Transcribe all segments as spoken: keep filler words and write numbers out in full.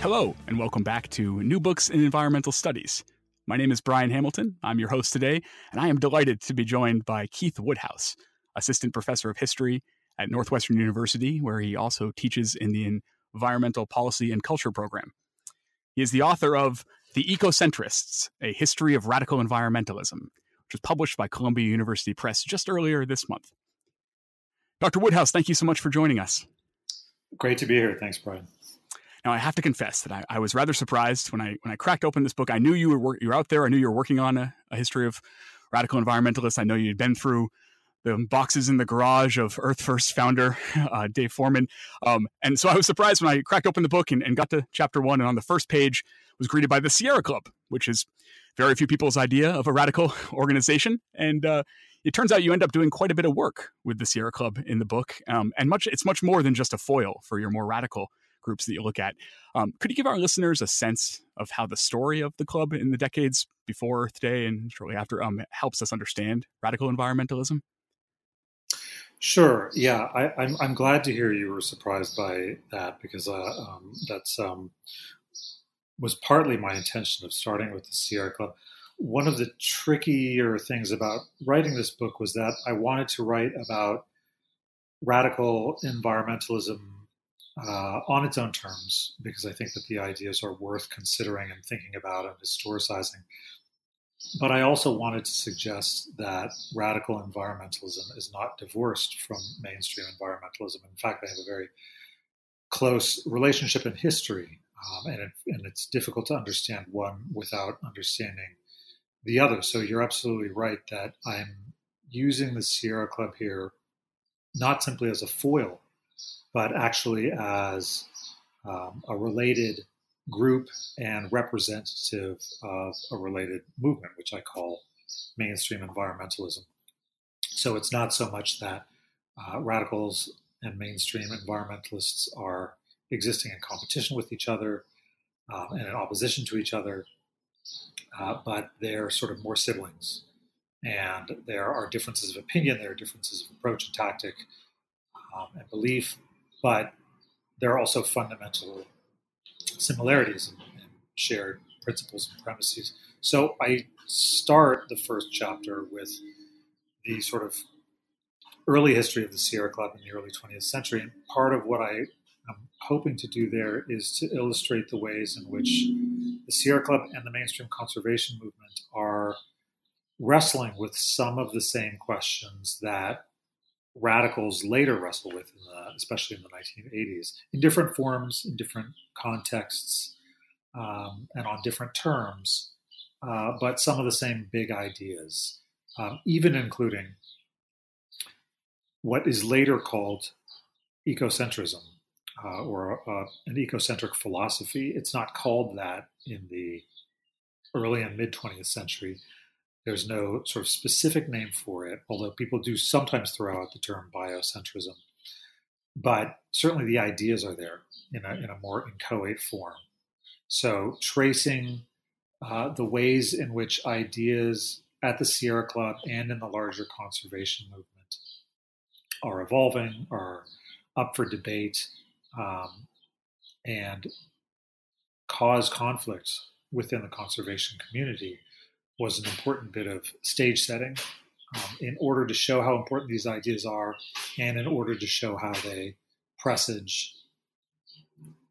Hello, and welcome back to New Books in Environmental Studies. My name is Brian Hamilton. I'm your host today, and I am delighted to be joined by Keith Woodhouse, Assistant Professor of History at Northwestern University, where he also teaches in the Environmental Policy and Culture program. He is the author of The Ecocentrists, A History of Radical Environmentalism, which was published by Columbia University Press just earlier this month. Doctor Woodhouse, thank you so much for joining us. Great to be here. Thanks, Brian. Now, I have to confess that I, I was rather surprised when I when I cracked open this book. I knew you were work, you were out there. I knew you were working on a, a history of radical environmentalists. I know you had been through the boxes in the garage of Earth First founder uh, Dave Foreman. Um, and so I was surprised when I cracked open the book and, and got to chapter one. And on the first page, was greeted by the Sierra Club, which is very few people's idea of a radical organization. And uh, it turns out you end up doing quite a bit of work with the Sierra Club in the book. Um, and much it's much more than just a foil for your more radical groups that you look at. Um, could you give our listeners a sense of how the story of the club in the decades before Earth Day and shortly after um, helps us understand radical environmentalism? Sure. Yeah, I, I'm, I'm glad to hear you were surprised by that, because uh, um, that's um, was partly my intention of starting with the Sierra Club. One of the trickier things about writing this book was that I wanted to write about radical environmentalism Uh, on its own terms, because I think that the ideas are worth considering and thinking about and historicizing. But I also wanted to suggest that radical environmentalism is not divorced from mainstream environmentalism. In fact, they have a very close relationship in history, um, and, it, and it's difficult to understand one without understanding the other. So you're absolutely right that I'm using the Sierra Club here not simply as a foil, but actually as um, a related group and representative of a related movement, which I call mainstream environmentalism. So it's not so much that uh, radicals and mainstream environmentalists are existing in competition with each other um, and in opposition to each other, uh, but they're sort of more siblings. And there are differences of opinion, there are differences of approach and tactic um, and belief, but there are also fundamental similarities and, and shared principles and premises. So I start the first chapter with the sort of early history of the Sierra Club in the early twentieth century. And part of what I am hoping to do there is to illustrate the ways in which the Sierra Club and the mainstream conservation movement are wrestling with some of the same questions that radicals later wrestle with, in the, especially in the nineteen eighties, in different forms, in different contexts, um, and on different terms, uh, but some of the same big ideas, um, even including what is later called ecocentrism, uh, or uh, an ecocentric philosophy. It's not called that in the early and mid-twentieth century. There's no sort of specific name for it, although people do sometimes throw out the term biocentrism. But certainly the ideas are there in a, in a more inchoate form. So tracing uh, the ways in which ideas at the Sierra Club and in the larger conservation movement are evolving, are up for debate, um, and cause conflict within the conservation community was an important bit of stage setting um, in order to show how important these ideas are and in order to show how they presage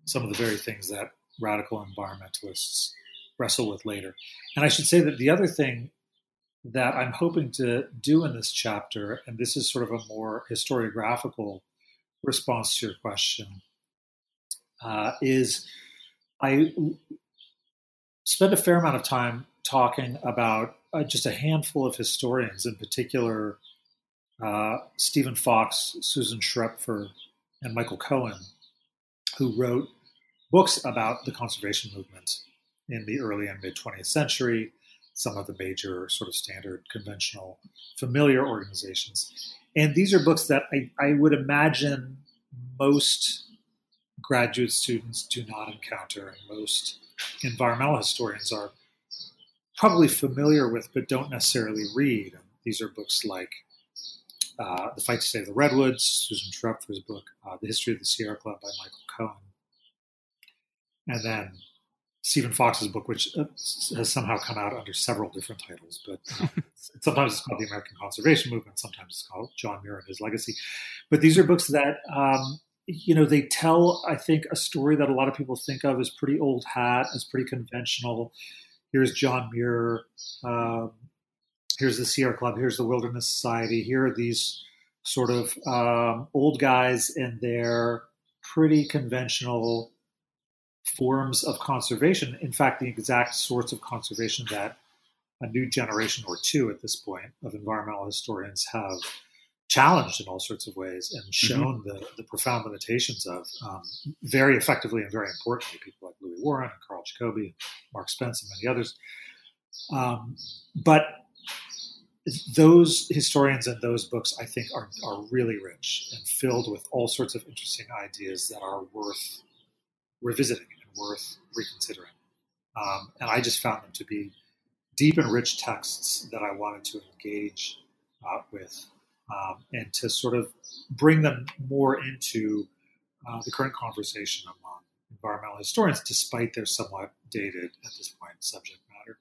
some of the very things that radical environmentalists wrestle with later. And I should say that the other thing that I'm hoping to do in this chapter, and this is sort of a more historiographical response to your question, uh, is I spent a fair amount of time talking about uh, just a handful of historians, in particular uh, Stephen Fox, Susan Schrepfer, and Michael Cohen, who wrote books about the conservation movement in the early and mid-twentieth century, some of the major sort of standard, conventional, familiar organizations. And these are books that I, I would imagine most graduate students do not encounter, and most environmental historians are probably familiar with but don't necessarily read. And these are books like uh, The Fight to Save the Redwoods, Susan Schrepfer's book, uh, The History of the Sierra Club by Michael Cohen, and then Stephen Fox's book, which has somehow come out under several different titles, but um, sometimes it's called The American Conservation Movement, sometimes it's called John Muir and His Legacy. But these are books that, um, you know, they tell, I think, a story that a lot of people think of as pretty old hat, as pretty conventional. Here's John Muir, um, here's the Sierra Club, here's the Wilderness Society, here are these sort of um, old guys and their pretty conventional forms of conservation, in fact, the exact sorts of conservation that a new generation or two at this point of environmental historians have challenged in all sorts of ways and shown mm-hmm. the, the profound limitations of um, very effectively and very importantly, people like Louis Warren and Carl Jacobi, Mark Spence and many others. Um, but those historians and those books, I think, are, are really rich and filled with all sorts of interesting ideas that are worth revisiting and worth reconsidering. Um, and I just found them to be deep and rich texts that I wanted to engage uh, with um, and to sort of bring them more into uh, the current conversation among environmental historians, despite their somewhat dated, at this point, subject matter.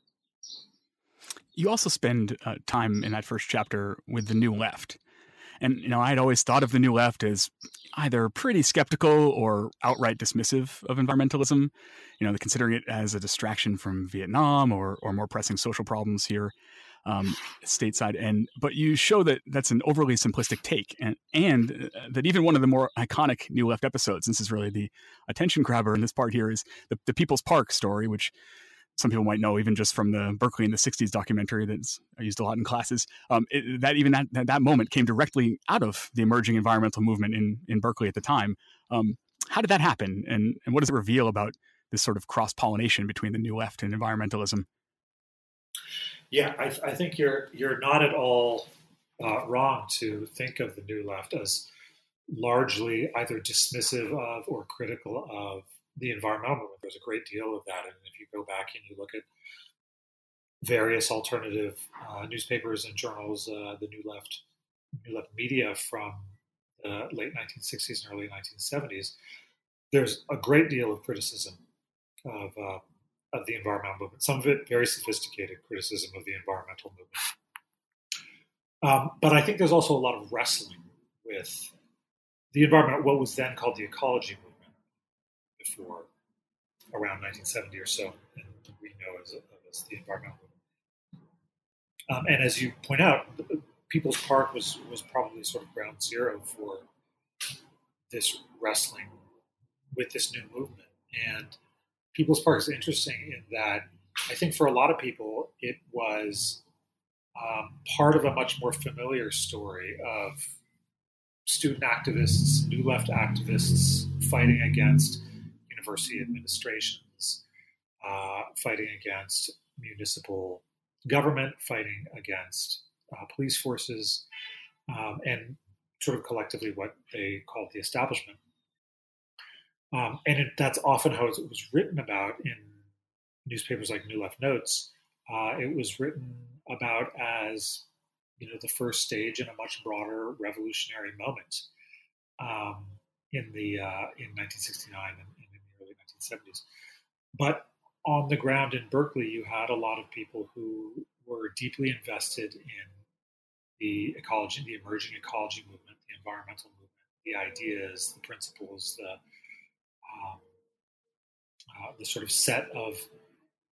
You also spend uh, time in that first chapter with the New Left. And, you know, I'd always thought of the New Left as either pretty skeptical or outright dismissive of environmentalism, you know, considering it as a distraction from Vietnam or or more pressing social problems here um, stateside. And but you show that that's an overly simplistic take and, and that even one of the more iconic New Left episodes, this is really the attention grabber in this part here, is the, the People's Park story, which some people might know even just from the Berkeley in the sixties documentary that's used a lot in classes. Um, it, that even that, that moment came directly out of the emerging environmental movement in, in Berkeley at the time. Um, how did that happen? And, and what does it reveal about this sort of cross-pollination between the New Left and environmentalism? Yeah, I, I think you're, you're not at all uh, wrong to think of the New Left as largely either dismissive of or critical of the environmental movement. There's a great deal of that. And if you go back and you look at various alternative uh, newspapers and journals, uh, the New Left, New Left media from the late nineteen sixties and early nineteen seventies, there's a great deal of criticism of, uh, of the environmental movement. Some of it very sophisticated criticism of the environmental movement. Um, but I think there's also a lot of wrestling with the environment, what was then called the ecology movement, for around nineteen seventy or so, and we know as, as the environmental movement. Um, and as you point out, People's Park was was probably sort of ground zero for this wrestling with this new movement. And People's Park is interesting in that I think for a lot of people, it was um, part of a much more familiar story of student activists, New Left activists fighting against university administrations, uh, fighting against municipal government, fighting against uh, police forces, um, and sort of collectively what they called the establishment. Um, and it, that's often how it was written about in newspapers like New Left Notes. Uh, it was written about as, you know, the first stage in a much broader revolutionary moment um, in the uh, in nineteen sixty-nine and seventies. But on the ground in Berkeley, you had a lot of people who were deeply invested in the ecology, the emerging ecology movement, the environmental movement, the ideas, the principles, the um, uh, the sort of set of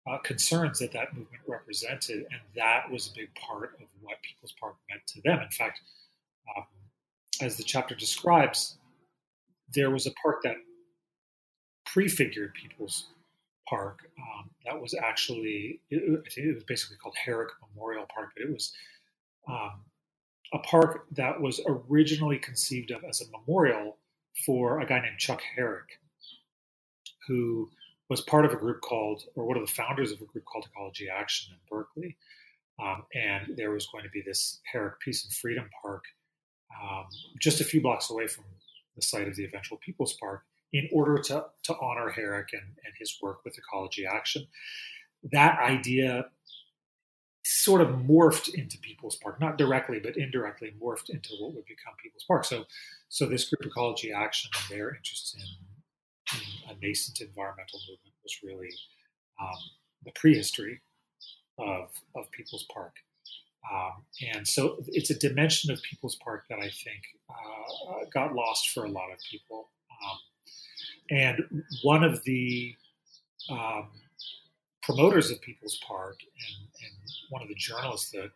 uh, concerns that that movement represented, and that was a big part of what People's Park meant to them. In fact, um, as the chapter describes, there was a park that prefigured People's Park. Um, that was actually, it, I think it was basically called Herrick Memorial Park, but it was um, a park that was originally conceived of as a memorial for a guy named Chuck Herrick, who was part of a group called, or one of the founders of a group called Ecology Action in Berkeley. Um, and there was going to be this Herrick Peace and Freedom Park um, just a few blocks away from the site of the eventual People's Park in order to, to honor Herrick and, and his work with Ecology Action. That idea sort of morphed into People's Park, not directly, but indirectly morphed into what would become People's Park. So so this group, Ecology Action, and their interest in, in a nascent environmental movement was really um, the prehistory of, of People's Park. Um, and so it's a dimension of People's Park that I think uh, got lost for a lot of people. Um, and one of the um, promoters of People's Park and, and one of the journalists, the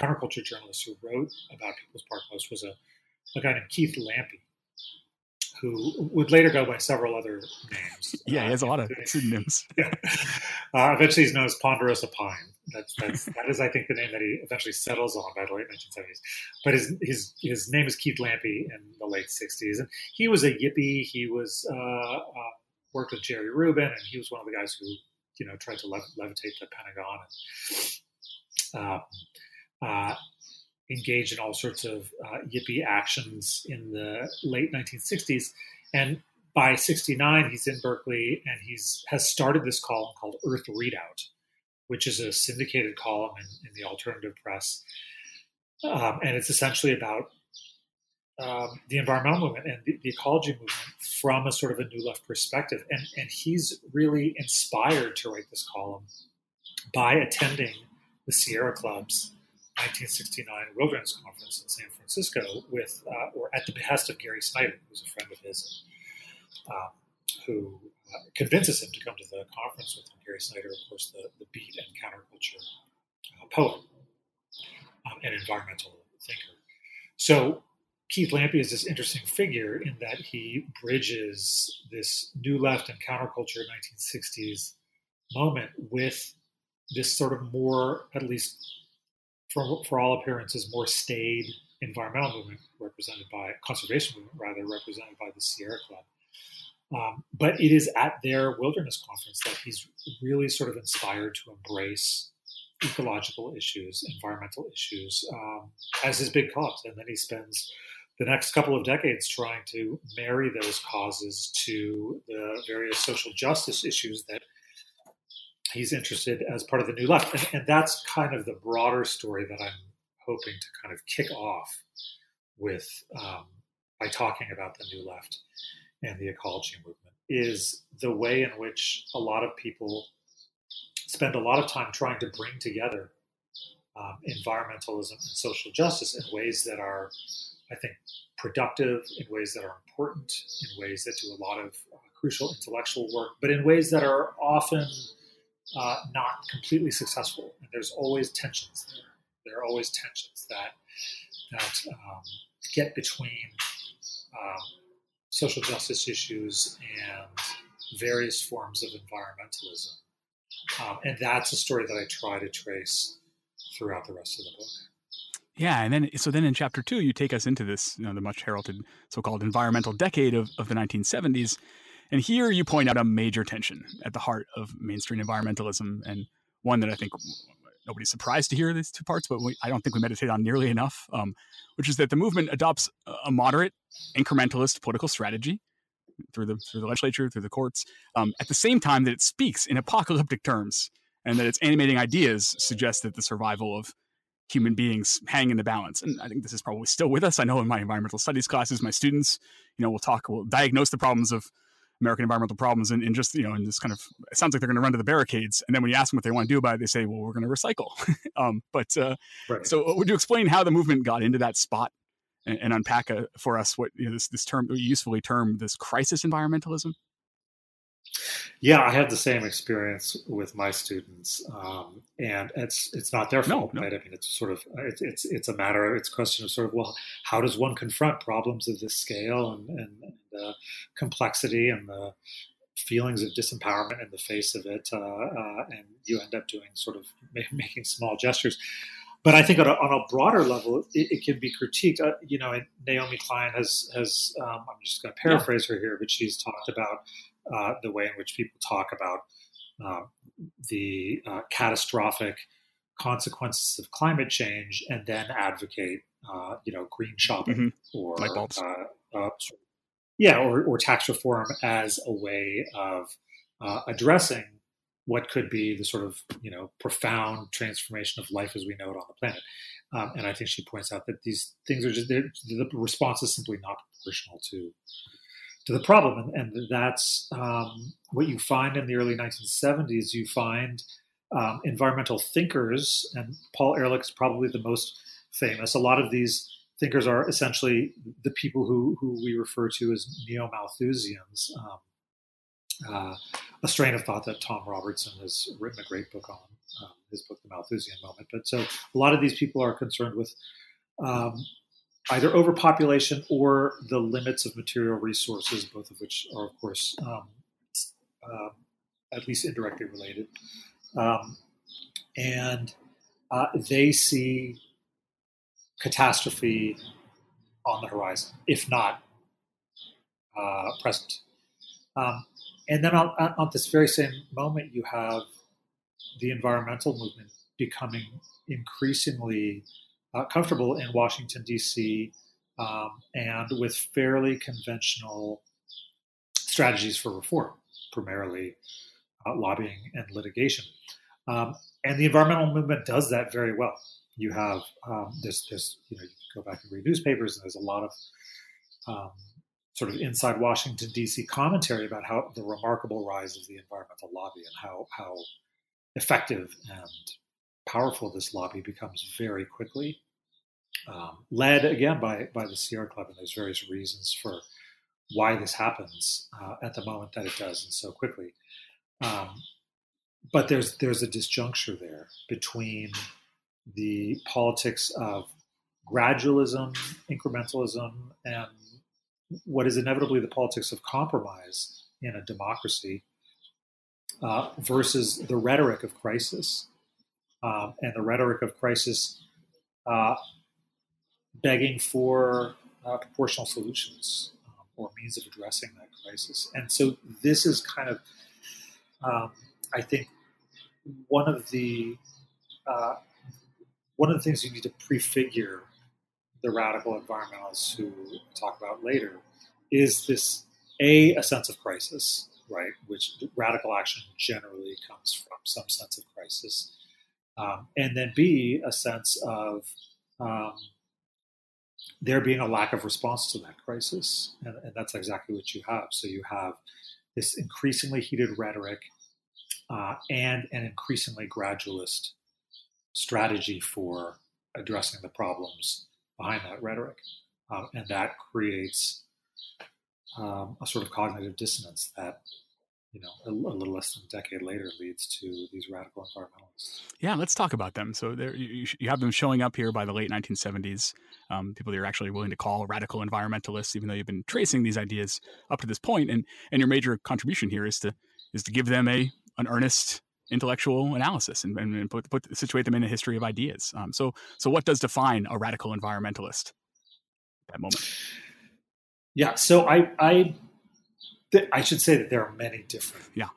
counterculture journalists who wrote about People's Park most was a, a guy named Keith Lampe, who would later go by several other names. Yeah, uh, he has a lot of pseudonyms. Yeah. Uh, eventually he's known as Ponderosa Pine. That's, that's, that is, I think, the name that he eventually settles on by the late nineteen seventies. But his his his name is Keith Lampe in the late sixties. And he was a yippie. He was uh, uh, worked with Jerry Rubin, and he was one of the guys who, you know, tried to lev- levitate the Pentagon and uh, uh, engage in all sorts of uh, yippie actions in the late nineteen sixties. And by sixty-nine, he's in Berkeley, and he's has started this column called Earth Readout, which is a syndicated column in, in the alternative press. Um, and it's essentially about um, the environmental movement and the, the ecology movement from a sort of a New Left perspective. And, and he's really inspired to write this column by attending the Sierra Club's nineteen sixty-nine Wilderness Conference in San Francisco with, uh, or at the behest of Gary Snyder, who's a friend of his, um, who uh, convinces him to come to the conference with him. Gary Snyder, of course, the, the beat and counterculture uh, poet um, and environmental thinker. So Keith Lampe is this interesting figure in that he bridges this New Left and counterculture nineteen sixties moment with this sort of more, at least for, for all appearances, more staid environmental movement represented by, conservation movement rather, represented by the Sierra Club. Um, but it is at their wilderness conference that he's really sort of inspired to embrace ecological issues, environmental issues, um, as his big cause. And then he spends the next couple of decades trying to marry those causes to the various social justice issues that he's interested as part of the New Left. And, and that's kind of the broader story that I'm hoping to kind of kick off with um, by talking about the New Left and the ecology movement, is the way in which a lot of people spend a lot of time trying to bring together um, environmentalism and social justice in ways that are, I think, productive, in ways that are important, in ways that do a lot of uh, crucial intellectual work, but in ways that are often uh, not completely successful. And there's always tensions there. There are always tensions that, that um, get between um, social justice issues and various forms of environmentalism. Um, and that's a story that I try to trace throughout the rest of the book. Yeah. And then, so then in chapter two, you take us into this, you know, the much heralded so-called environmental decade of, of the nineteen seventies. And here you point out a major tension at the heart of mainstream environmentalism, and one that I think nobody's surprised to hear these two parts, but we, I don't think we meditate on nearly enough, um, which is that the movement adopts a moderate, incrementalist political strategy through the through the legislature, through the courts, um, at the same time that it speaks in apocalyptic terms, and that its animating ideas suggest that the survival of human beings hang in the balance. And I think this is probably still with us. I know in my environmental studies classes, my students, you know, will talk, will diagnose the problems of American environmental problems, and, and just, you know, and just kind of, it sounds like they're going to run to the barricades. And then when you ask them what they want to do about it, they say, well, we're going to recycle. um, but uh, right. So would you explain how the movement got into that spot and, and unpack a, for us what, you know, this, this term, usefully termed this crisis environmentalism? Yeah, I had the same experience with my students. Um, and it's, it's not their fault, no, no. Right? I mean, it's sort of, it's, it's, it's a matter of, it's a question of sort of, well, how does one confront problems of this scale and, and the complexity and the feelings of disempowerment in the face of it? Uh, uh, and you end up doing sort of making small gestures. But I think on a, on a broader level, it, it can be critiqued. Uh, you know, and Naomi Klein has, has um, I'm just going to paraphrase her here, but she's talked about uh, the way in which people talk about uh, the uh, catastrophic consequences of climate change and then advocate, uh, you know, green shopping mm-hmm. or, uh, uh, yeah, or, or tax reform as a way of uh, addressing what could be the sort of, you know, profound transformation of life as we know it on the planet. Um, and I think she points out that these things are just, the response is simply not proportional to to the problem. And, and that's um, what you find in the early nineteen seventies. You find um, environmental thinkers, and Paul Ehrlich's probably the most famous. A lot of these thinkers are essentially the people who, who we refer to as neo-Malthusians, um, Uh, a strain of thought that Tom Robertson has written a great book on, um, his book, The Malthusian Moment. But so a lot of these people are concerned with um, either overpopulation or the limits of material resources, both of which are, of course, um, uh, at least indirectly related. Um, and uh, they see catastrophe on the horizon, if not uh, present. Um, And then on, on this very same moment, you have the environmental movement becoming increasingly uh, comfortable in Washington, D C, um, and with fairly conventional strategies for reform, primarily uh, lobbying and litigation. Um, and the environmental movement does that very well. You have um, there's there's you know you go back and read newspapers, and there's a lot of um, sort of inside Washington, D C commentary about how the remarkable rise of the environmental lobby and how how effective and powerful this lobby becomes very quickly, um, led again by by the Sierra Club. And there's various reasons for why this happens uh, at the moment that it does and so quickly. Um, but there's there's a disjuncture there between the politics of gradualism, incrementalism, and what is inevitably the politics of compromise in a democracy uh, versus the rhetoric of crisis. Um, and the rhetoric of crisis uh, begging for uh, proportional solutions um, or means of addressing that crisis. And so this is kind of, um, I think, one of the uh, one of the things you need to prefigure the radical environmentalists who we'll talk about later, is this, A, a sense of crisis, right, which radical action generally comes from, some sense of crisis, um, and then B, a sense of um, there being a lack of response to that crisis, and, and that's exactly what you have. So you have this increasingly heated rhetoric uh, and an increasingly gradualist strategy for addressing the problems behind that rhetoric. Um, and that creates um, a sort of cognitive dissonance that, you know, a, a little less than a decade later leads to these radical environmentalists. Yeah, let's talk about them. So there, you, you have them showing up here by the late nineteen seventies, um, people that you're actually willing to call radical environmentalists, even though you've been tracing these ideas up to this point. And and your major contribution here is to is to give them a an earnest intellectual analysis and, and put, put situate them in a history of ideas. Um, so, so what does define a radical environmentalist at that moment? Yeah. So I, I, th- I should say that there are many different yeah.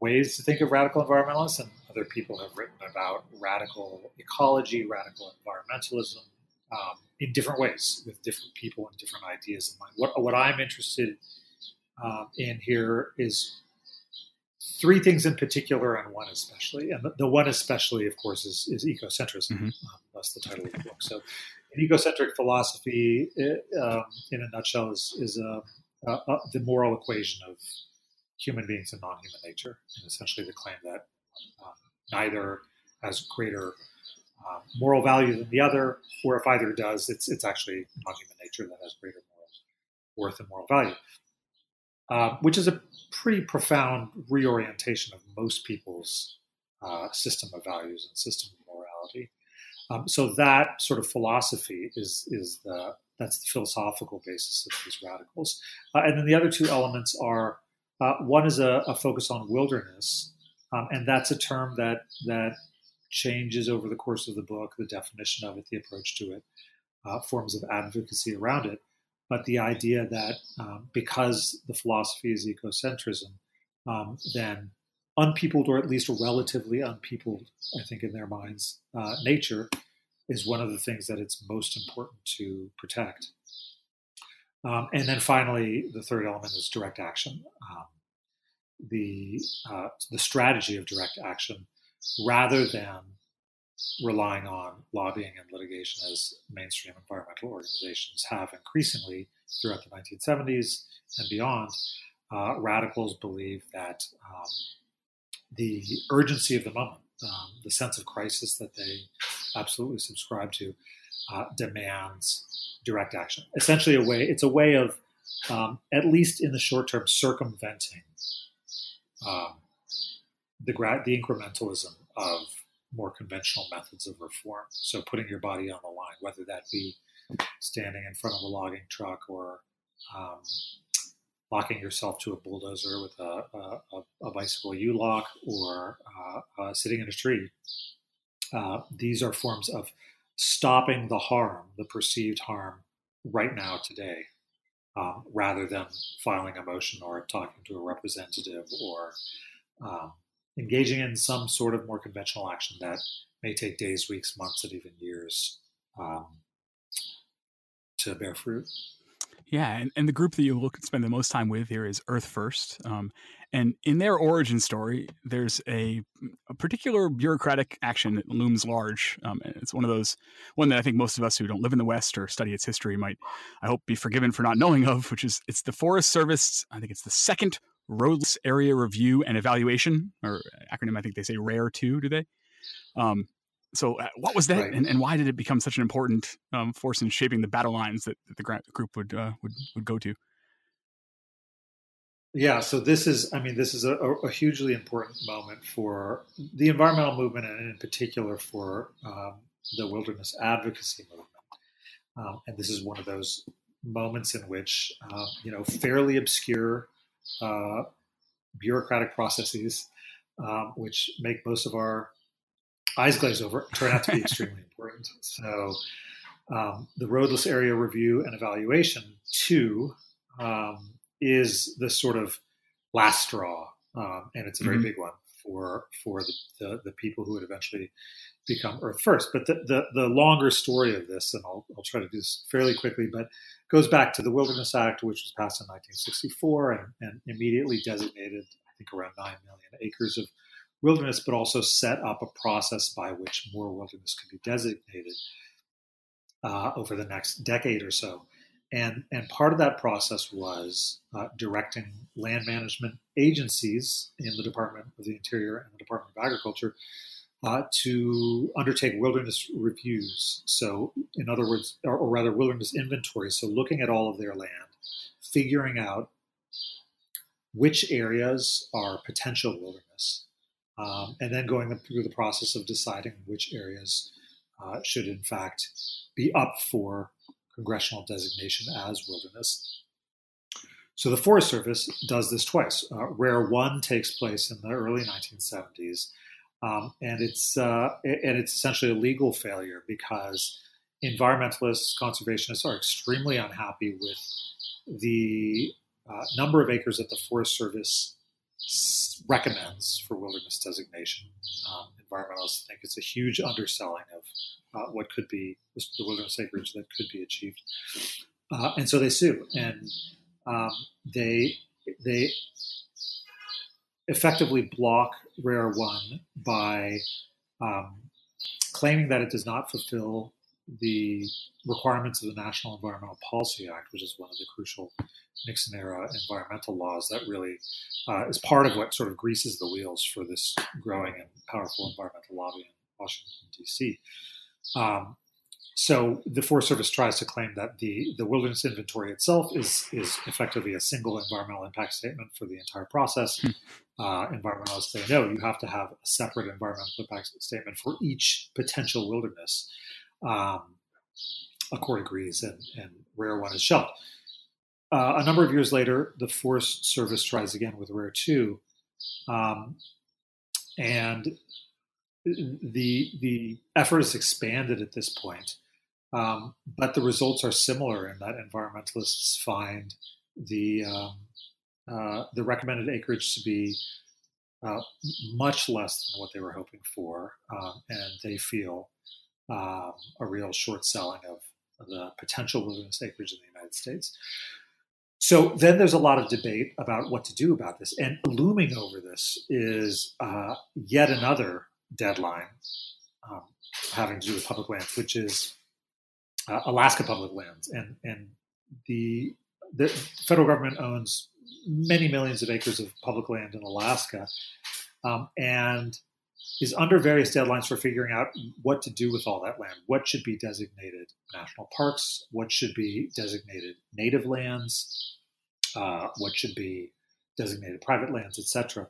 ways to think of radical environmentalists, and other people have written about radical ecology, radical environmentalism, um, in different ways with different people and different ideas in mind. What, what I'm interested uh, in here is three things in particular, and one especially. And the, the one especially, of course, is, is ecocentrism. Mm-hmm. Um, that's the title of the book. So an ecocentric philosophy, it, um, in a nutshell, is, is a, a, a, the moral equation of human beings and non-human nature, and essentially the claim that um, neither has greater uh, moral value than the other, or if either does, it's, it's actually non-human nature that has greater moral worth and moral value. Uh, which is a pretty profound reorientation of most people's uh, system of values and system of morality. Um, so that sort of philosophy is is the that's the philosophical basis of these radicals. Uh, and then the other two elements are uh, one is a, a focus on wilderness, um, and that's a term that that changes over the course of the book, the definition of it, the approach to it, uh, forms of advocacy around it. But the idea that um, because the philosophy is ecocentrism, um, then unpeopled, or at least relatively unpeopled, I think in their minds, uh, nature is one of the things that it's most important to protect. Um, and then finally, the third element is direct action. Um, the uh, the strategy of direct action, rather than relying on lobbying and litigation as mainstream environmental organizations have increasingly throughout the nineteen seventies and beyond. Uh, radicals believe that um, the urgency of the moment, um, the sense of crisis that they absolutely subscribe to, uh, demands direct action. Essentially, a way it's a way of, um, at least in the short term, circumventing um, the gra- the incrementalism of more conventional methods of reform. So putting your body on the line, whether that be standing in front of a logging truck or um, locking yourself to a bulldozer with a, a, a bicycle U-lock, or uh, uh, sitting in a tree. Uh, these are forms of stopping the harm, the perceived harm, right now, today, um, rather than filing a motion or talking to a representative or um, engaging in some sort of more conventional action that may take days, weeks, months, and even years um, to bear fruit. Yeah, and, and the group that you look spend the most time with here is Earth First. Um, and in their origin story, there's a, a particular bureaucratic action that looms large. Um, and it's one of those, one that I think most of us who don't live in the West or study its history might, I hope, be forgiven for not knowing of, which is it's the Forest Service. I think it's the second Roadless Area Review and Evaluation, or acronym, I think they say RARE too, do they? Um, so uh, what was that, right. and, and why did it become such an important um, force in shaping the battle lines that, that the gra- group would, uh, would would go to? Yeah, so this is, I mean, this is a, a hugely important moment for the environmental movement, and in particular for um, the wilderness advocacy movement. Um, and this is one of those moments in which, uh, you know, fairly obscure Uh, bureaucratic processes, um, which make most of our eyes glaze over, turn out to be extremely important. So um, the Roadless Area Review and Evaluation two um, is the sort of last straw, um, and it's a very mm-hmm. big one for for the, the, the people who would eventually become Earth First. But the, the, the longer story of this, and I'll, I'll try to do this fairly quickly, but goes back to the Wilderness Act, which was passed in nineteen sixty-four and, and immediately designated, I think, around nine million acres of wilderness, but also set up a process by which more wilderness could be designated uh, over the next decade or so. And, and part of that process was uh, directing land management agencies in the Department of the Interior and the Department of Agriculture Uh, to undertake wilderness reviews. So in other words, or, or rather wilderness inventory. So looking at all of their land, figuring out which areas are potential wilderness, um, and then going through the process of deciding which areas uh, should in fact be up for congressional designation as wilderness. So the Forest Service does this twice. Uh, RARE one takes place in the early nineteen seventies. Um, and it's uh, and it's essentially a legal failure because environmentalists, conservationists are extremely unhappy with the uh, number of acres that the Forest Service recommends for wilderness designation. Um, environmentalists think it's a huge underselling of uh, what could be the wilderness acreage that could be achieved, uh, and so they sue, and um, they they. effectively block RARE one by um, claiming that it does not fulfill the requirements of the National Environmental Policy Act, which is one of the crucial Nixon-era environmental laws that really uh, is part of what sort of greases the wheels for this growing and powerful environmental lobby in Washington, D C. Um, so the Forest Service tries to claim that the, the wilderness inventory itself is, is effectively a single environmental impact statement for the entire process. Uh, environmentalists say, no, you have to have a separate environmental impact statement for each potential wilderness. Um, a court agrees, and, and RARE one is shelved. Uh, a number of years later, the Forest Service tries again with RARE two, um, and the the effort has expanded at this point, um, but the results are similar in that environmentalists find the um, uh, the recommended acreage to be uh, much less than what they were hoping for, um, and they feel um, a real short selling of the potential wilderness acreage in the United States. So then there's a lot of debate about what to do about this. And looming over this is uh, yet another deadline um, having to do with public lands, which is uh, Alaska public lands. And and the, the federal government owns many millions of acres of public land in Alaska um, and is under various deadlines for figuring out what to do with all that land. What should be designated national parks? What should be designated native lands? Uh, what should be designated private lands, et cetera?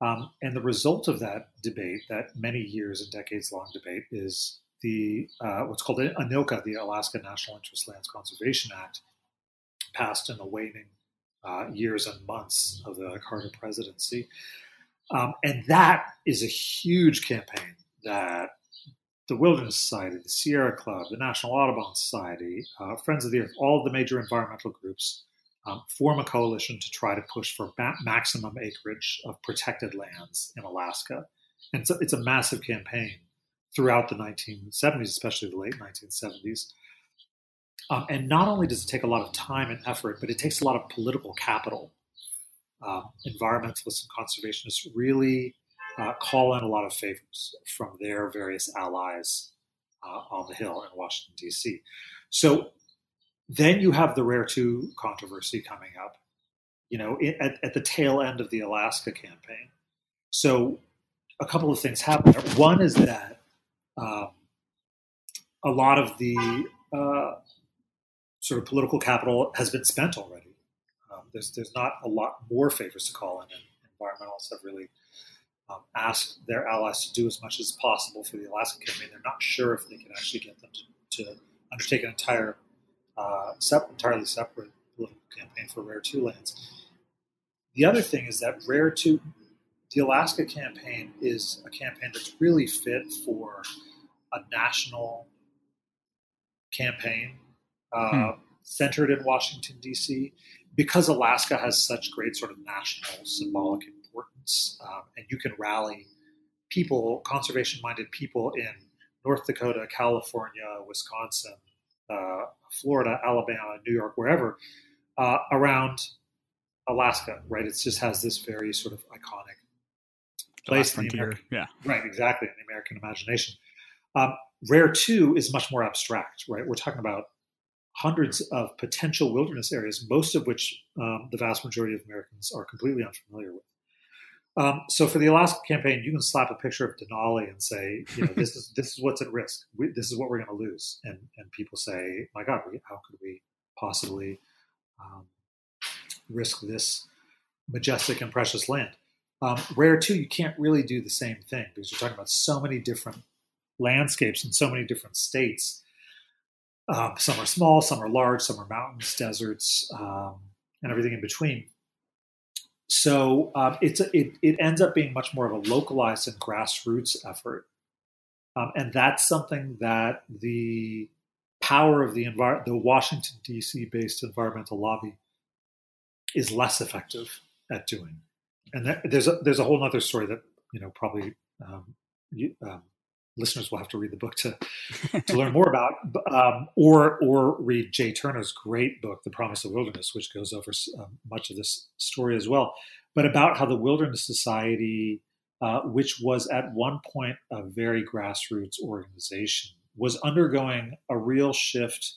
Um, and the result of that debate, that many years and decades-long debate, is the uh, what's called ANILCA, the Alaska National Interest Lands Conservation Act, passed in the waning uh, years and months of the Carter presidency. Um, and that is a huge campaign that the Wilderness Society, the Sierra Club, the National Audubon Society, uh, Friends of the Earth, all of the major environmental groups um, form a coalition to try to push for ma- maximum acreage of protected lands in Alaska. And so it's a massive campaign throughout the nineteen seventies, especially the late nineteen seventies. Um, and not only does it take a lot of time and effort, but it takes a lot of political capital. Um, environmentalists and conservationists really uh, call in a lot of favors from their various allies uh, on the Hill in Washington, D C. So then you have the Rare two controversy coming up, you know, it, at, at the tail end of the Alaska campaign. So a couple of things happen there. One is that um, a lot of the uh, sort of political capital has been spent already. There's there's not a lot more favors to call in, and environmentalists have really um, asked their allies to do as much as possible for the Alaska campaign. They're not sure if they can actually get them to, to undertake an entire, uh, sep- entirely separate political campaign for Rare two lands. The other thing is that Rare two, the Alaska campaign, is a campaign that's really fit for a national campaign uh, hmm. centered in Washington, D C, because Alaska has such great sort of national symbolic importance, um, and you can rally people, conservation-minded people in North Dakota, California, Wisconsin, uh, Florida, Alabama, New York, wherever, uh, around Alaska, right? It just has this very sort of iconic place. The last frontier, in the American, yeah. Right, exactly, in the American imagination. Um, Rare two is much more abstract, right? We're talking about hundreds of potential wilderness areas, most of which um, the vast majority of Americans are completely unfamiliar with. Um, so for the Alaska campaign, you can slap a picture of Denali and say, you know, this is this is what's at risk. We, this is what we're going to lose. And and people say, my God, we, how could we possibly um, risk this majestic and precious land? Um, Rare two, you can't really do the same thing because you're talking about so many different landscapes in so many different states. Um, some are small, some are large, some are mountains, deserts, um, and everything in between. So um, it's a, it, it ends up being much more of a localized and grassroots effort. Um, and that's something that the power of the envir- the Washington, D C-based environmental lobby is less effective at doing. And that, there's a, there's a whole other story that, you know, probably um, you, um, listeners will have to read the book to, to learn more about, um, or or read Jay Turner's great book, The Promise of Wilderness, which goes over um, much of this story as well, but about how the Wilderness Society, uh, which was at one point a very grassroots organization, was undergoing a real shift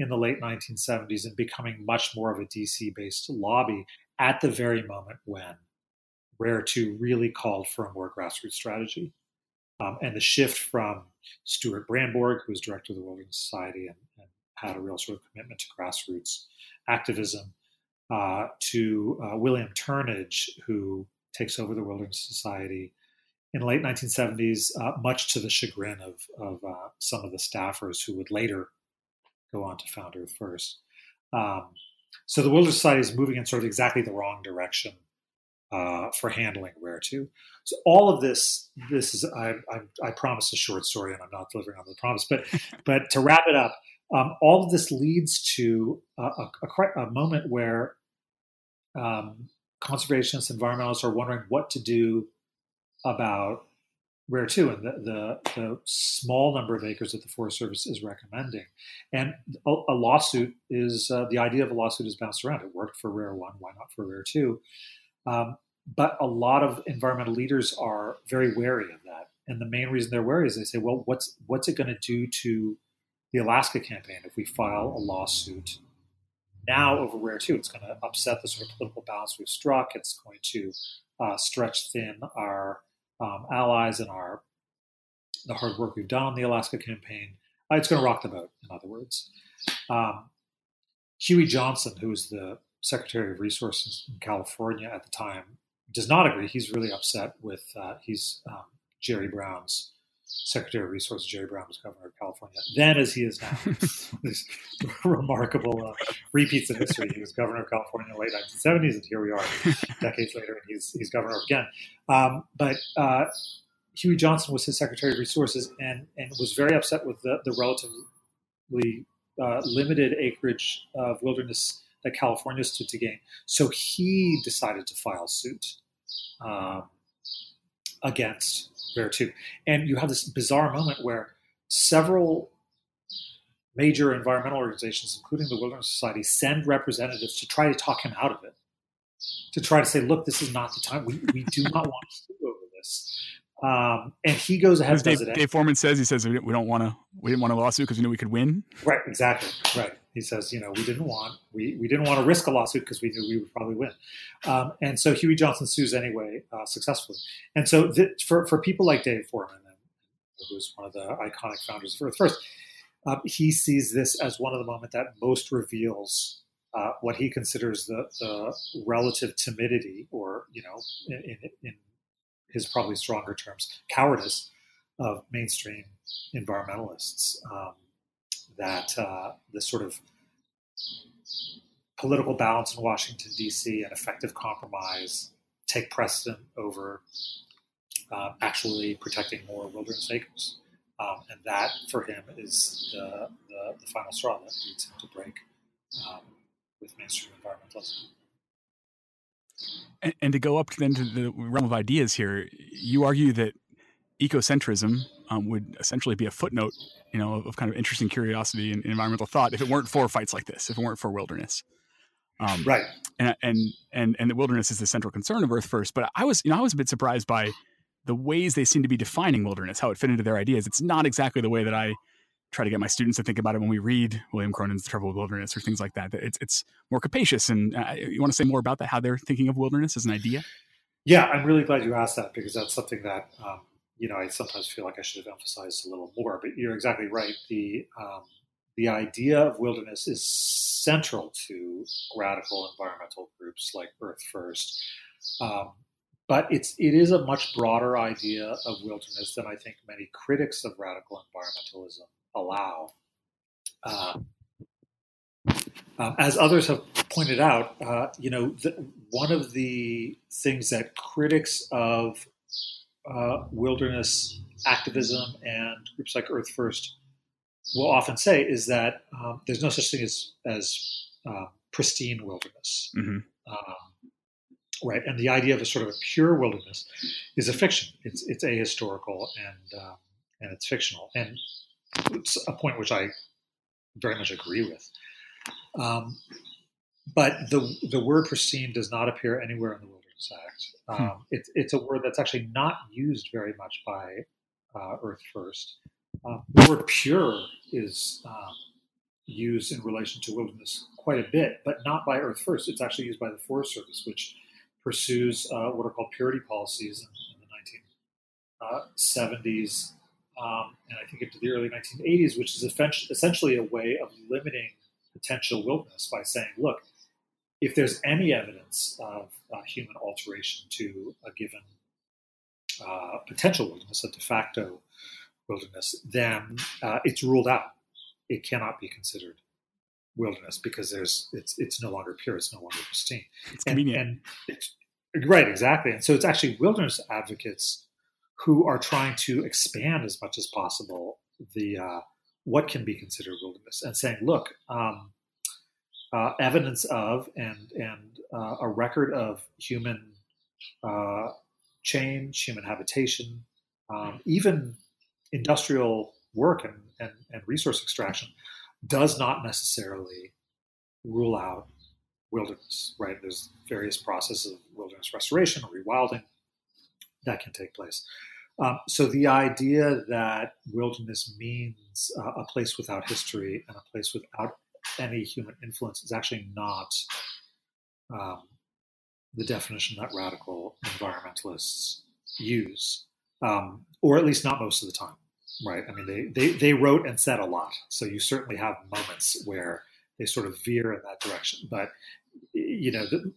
in the late nineteen seventies and becoming much more of a D C-based lobby at the very moment when Rare two really called for a more grassroots strategy. Um, and the shift from Stuart Brandborg, who was director of the Wilderness Society and, and had a real sort of commitment to grassroots activism, uh, to uh, William Turnage, who takes over the Wilderness Society in the late nineteen seventies, uh, much to the chagrin of, of uh, some of the staffers who would later go on to found Earth First. Um, so the Wilderness Society is moving in sort of exactly the wrong direction uh, for handling where to. So all of this, this is, I, I, I promised a short story and I'm not delivering on the promise, but, but to wrap it up, um, all of this leads to a, a, a moment where um, conservationists, environmentalists are wondering what to do about where to, and the, the, the small number of acres that the Forest Service is recommending. And a, a lawsuit is, uh, the idea of a lawsuit is bounced around. It worked for Rare One, why not for Rare Two? Um, but a lot of environmental leaders are very wary of that. And the main reason they're wary is they say, well, what's what's it going to do to the Alaska campaign if we file a lawsuit now over Rare Two? It's going to upset the sort of political balance we've struck. It's going to uh, stretch thin our Um, allies and our the hard work we've done on the Alaska campaign. Uh, it's going to rock the boat, in other words. Um, Huey Johnson, who was the Secretary of Resources in California at the time, does not agree. He's really upset with uh, he's um, Jerry Brown's Secretary of Resources. Jerry Brown was governor of California then, as he is now. This remarkable uh, repeats of history. He was governor of California in the late nineteen seventies, and here we are, decades later, and he's he's governor again. Um, but uh, Huey Johnson was his Secretary of Resources, and and was very upset with the the relatively uh, limited acreage of wilderness that California stood to gain. So he decided to file suit um, against Rare Two. And you have this bizarre moment where several major environmental organizations, including the Wilderness Society, send representatives to try to talk him out of it, to try to say, look, this is not the time. We, we do not want to sue over this. Um, and he goes ahead and does Dave, it. Dave Foreman says, he says, we don't want to, we didn't want a lawsuit because we knew we could win. Right, exactly. Right. He says, you know, we didn't want, we, we didn't want to risk a lawsuit because we knew we would probably win. Um, and so Huey Johnson sues anyway, uh, successfully. And so th- for, for people like Dave Foreman, who's one of the iconic founders of Earth First, uh, he sees this as one of the moments that most reveals uh, what he considers the, the relative timidity or, you know, in, in, in his probably stronger terms, cowardice of mainstream environmentalists. Um, that uh, the sort of political balance in Washington, D C and effective compromise take precedent over uh, actually protecting more wilderness acres. Um, and that, for him, is the, the, the final straw that leads him to break um, with mainstream environmentalism. And, and to go up then to the realm of ideas here, you argue that ecocentrism um, would essentially be a footnote, you know, of, of kind of interesting curiosity and, and environmental thought if it weren't for fights like this, if it weren't for wilderness. Um, right. And, and, and, and the wilderness is the central concern of Earth First. But I was, you know, I was a bit surprised by the ways they seem to be defining wilderness, how it fit into their ideas. It's not exactly the way that I try to get my students to think about it when we read William Cronin's The Trouble with Wilderness or things like that. It's, it's more capacious. And uh, you want to say more about that, how they're thinking of wilderness as an idea? Yeah, I'm really glad you asked that because that's something that, um, you know, I sometimes feel like I should have emphasized a little more, but you're exactly right. The um, the idea of wilderness is central to radical environmental groups like Earth First, um, but it's it is a much broader idea of wilderness than I think many critics of radical environmentalism allow. Uh, um, as others have pointed out, uh, you know, the, one of the things that critics of Uh, wilderness activism and groups like Earth First will often say is that um, there's no such thing as as uh, pristine wilderness, mm-hmm. um, right? And the idea of a sort of a pure wilderness is a fiction. It's it's ahistorical and um, and it's fictional, and it's a point which I very much agree with. Um, but the the word pristine does not appear anywhere in the wilderness Act. Um, hmm. It's it's a word that's actually not used very much by uh, Earth First. Uh, the word pure is um, used in relation to wilderness quite a bit, but not by Earth First. It's actually used by the Forest Service, which pursues uh, what are called purity policies in, in the nineteen seventies um, and I think into the early nineteen eighties, which is essentially a way of limiting potential wilderness by saying, look, if there's any evidence of uh, human alteration to a given uh, potential wilderness, a de facto wilderness, then uh, it's ruled out. It cannot be considered wilderness because there's it's it's no longer pure. It's no longer pristine. It's and, convenient. And it's, Right, exactly. And so it's actually wilderness advocates who are trying to expand as much as possible the uh, what can be considered wilderness, and saying, look, um, uh, evidence of and and uh, a record of human uh, change, human habitation, um, even industrial work and, and, and resource extraction does not necessarily rule out wilderness, right? There's various processes of wilderness restoration or rewilding that can take place. Um, so the idea that wilderness means uh, a place without history and a place without any human influence is actually not um, the definition that radical environmentalists use, um, or at least not most of the time, right? I mean, they, they, they wrote and said a lot. So you certainly have moments where they sort of veer in that direction. But, you know, the,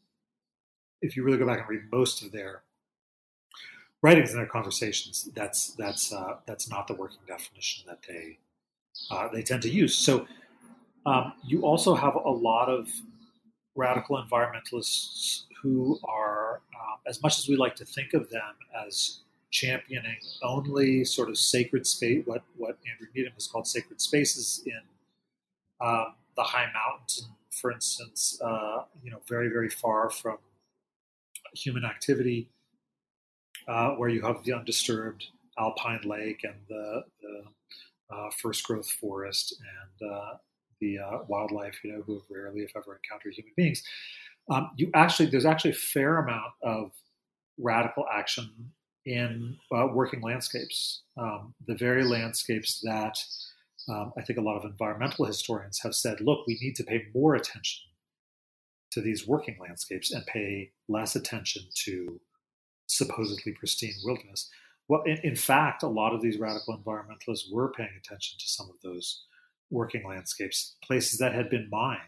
if you really go back and read most of their writings and their conversations, that's that's uh, that's not the working definition that they uh, they tend to use. So um, you also have a lot of radical environmentalists who are, um, as much as we like to think of them as championing only sort of sacred space, what what Andrew Needham has called sacred spaces in um, the high mountains, for instance, uh, you know, very very far from human activity. Uh, where you have the undisturbed alpine lake and the, the uh, first growth forest and uh, the uh, wildlife, you know, who have rarely, if ever, encountered human beings. Um, you actually, there's actually a fair amount of radical action in uh, working landscapes, um, the very landscapes that um, I think a lot of environmental historians have said, look, we need to pay more attention to these working landscapes and pay less attention to supposedly pristine wilderness. Well, in, in fact, a lot of these radical environmentalists were paying attention to some of those working landscapes, places that had been mined,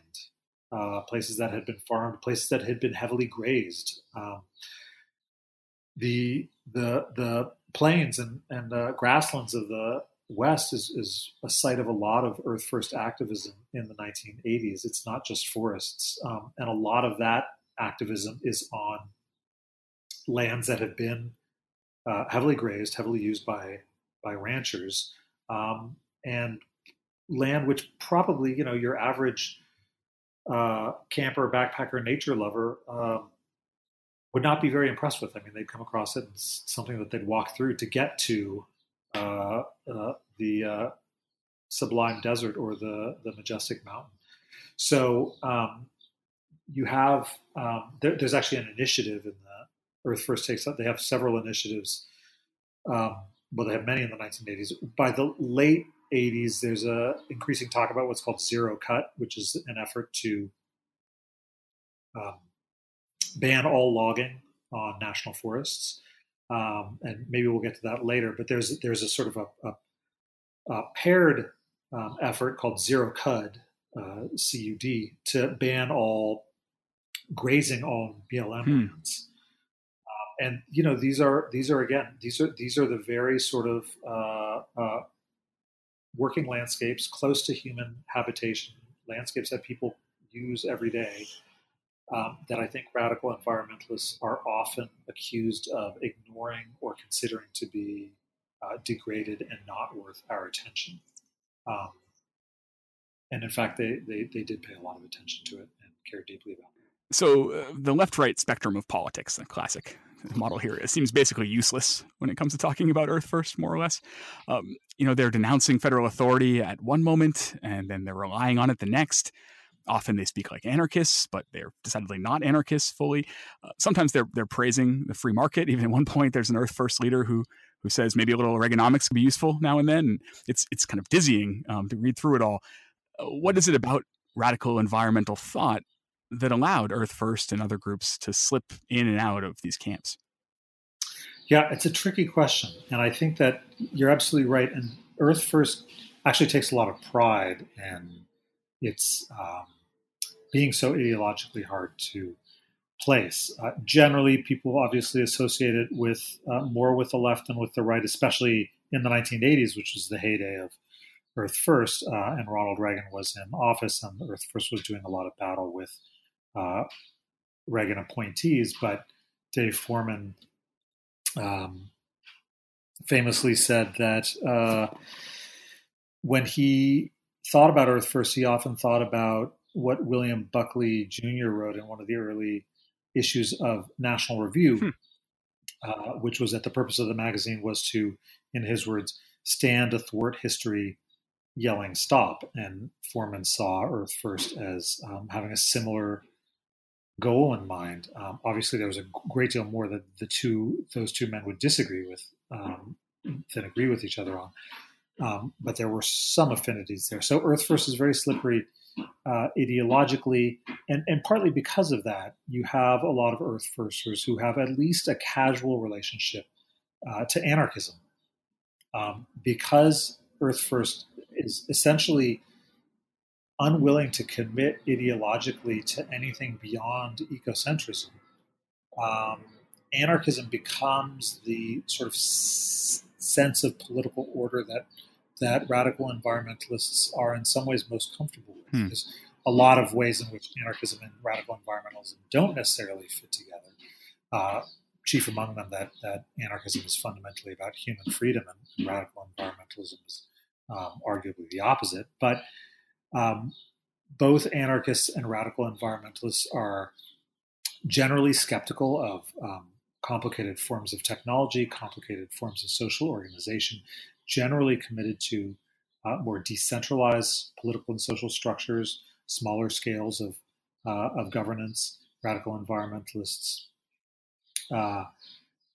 uh, places that had been farmed, places that had been heavily grazed. Um, the the the plains and and uh, grasslands of the West is is a site of a lot of Earth First activism in the nineteen eighties. It's not just forests, um, and a lot of that activism is on lands that have been uh, heavily grazed, heavily used by by ranchers, um, and land which probably, you know, your average uh, camper, backpacker, nature lover um, would not be very impressed with. I mean, they'd come across it and it's something that they'd walk through to get to uh, uh, the uh, sublime desert or the, the majestic mountain. So um, you have, um, there, there's actually an initiative in the Earth First takes up. They have several initiatives. Um, well, they have many in the nineteen eighties. By the late eighties, there's a increasing talk about what's called Zero Cut, which is an effort to um, ban all logging on national forests. Um, and maybe we'll get to that later. But there's there's a sort of a, a, a paired um, effort called Zero Cud, uh, C U D, to ban all grazing on B L M hmm. lands. And, you know, these are, these are, again, these are, these are the very sort of uh, uh, working landscapes close to human habitation, landscapes that people use every day, um, that I think radical environmentalists are often accused of ignoring or considering to be uh, degraded and not worth our attention. Um, and in fact, they, they, they did pay a lot of attention to it and care deeply about it. So uh, the left-right spectrum of politics, the classic model here, it seems basically useless when it comes to talking about Earth First, more or less. Um, you know, they're denouncing federal authority at one moment, and then they're relying on it the next. Often they speak like anarchists, but they're decidedly not anarchists fully. Uh, sometimes they're they're praising the free market. Even at one point, there's an Earth First leader who who says maybe a little Reaganomics can be useful now and then. And it's it's kind of dizzying um, to read through it all. Uh, what is it about radical environmental thought that allowed Earth First and other groups to slip in and out of these camps? Yeah, it's a tricky question. And I think that you're absolutely right. And Earth First actually takes a lot of pride in its um, being so ideologically hard to place. Uh, generally, people obviously associate it with uh, more with the left than with the right, especially in the nineteen eighties, which was the heyday of Earth First. Uh, and Ronald Reagan was in office, and Earth First was doing a lot of battle with Uh, Reagan appointees, but Dave Foreman um, famously said that uh, when he thought about Earth First, he often thought about what William Buckley Junior wrote in one of the early issues of National Review, hmm. uh, which was that the purpose of the magazine was to, in his words, stand athwart history yelling stop. And Foreman saw Earth First as um, having a similar goal in mind. Um, obviously, there was a great deal more that the two those two men would disagree with um, than agree with each other on. Um, but there were some affinities there. So Earth First is very slippery uh, ideologically. And, and partly because of that, you have a lot of Earth Firsters who have at least a casual relationship uh, to anarchism. Um, because Earth First is essentially unwilling to commit ideologically to anything beyond ecocentrism, um, anarchism becomes the sort of s- sense of political order that that radical environmentalists are in some ways most comfortable with. Hmm. There's a lot of ways in which anarchism and radical environmentalism don't necessarily fit together. Uh, chief among them that, that anarchism is fundamentally about human freedom and radical environmentalism is um, arguably the opposite. But um, both anarchists and radical environmentalists are generally skeptical of um, complicated forms of technology, complicated forms of social organization, generally committed to uh, more decentralized political and social structures, smaller scales of, uh, of governance. Radical environmentalists Uh,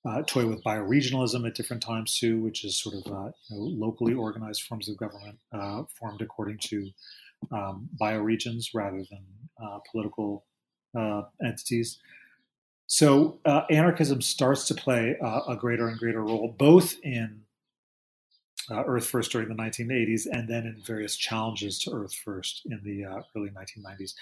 uh, toy with bioregionalism at different times too, which is sort of uh, you know, locally organized forms of government uh, formed according to um, bioregions rather than uh, political uh, entities. So uh, anarchism starts to play uh, a greater and greater role, both in uh, Earth First during the nineteen eighties and then in various challenges to Earth First in the uh, early nineteen nineties.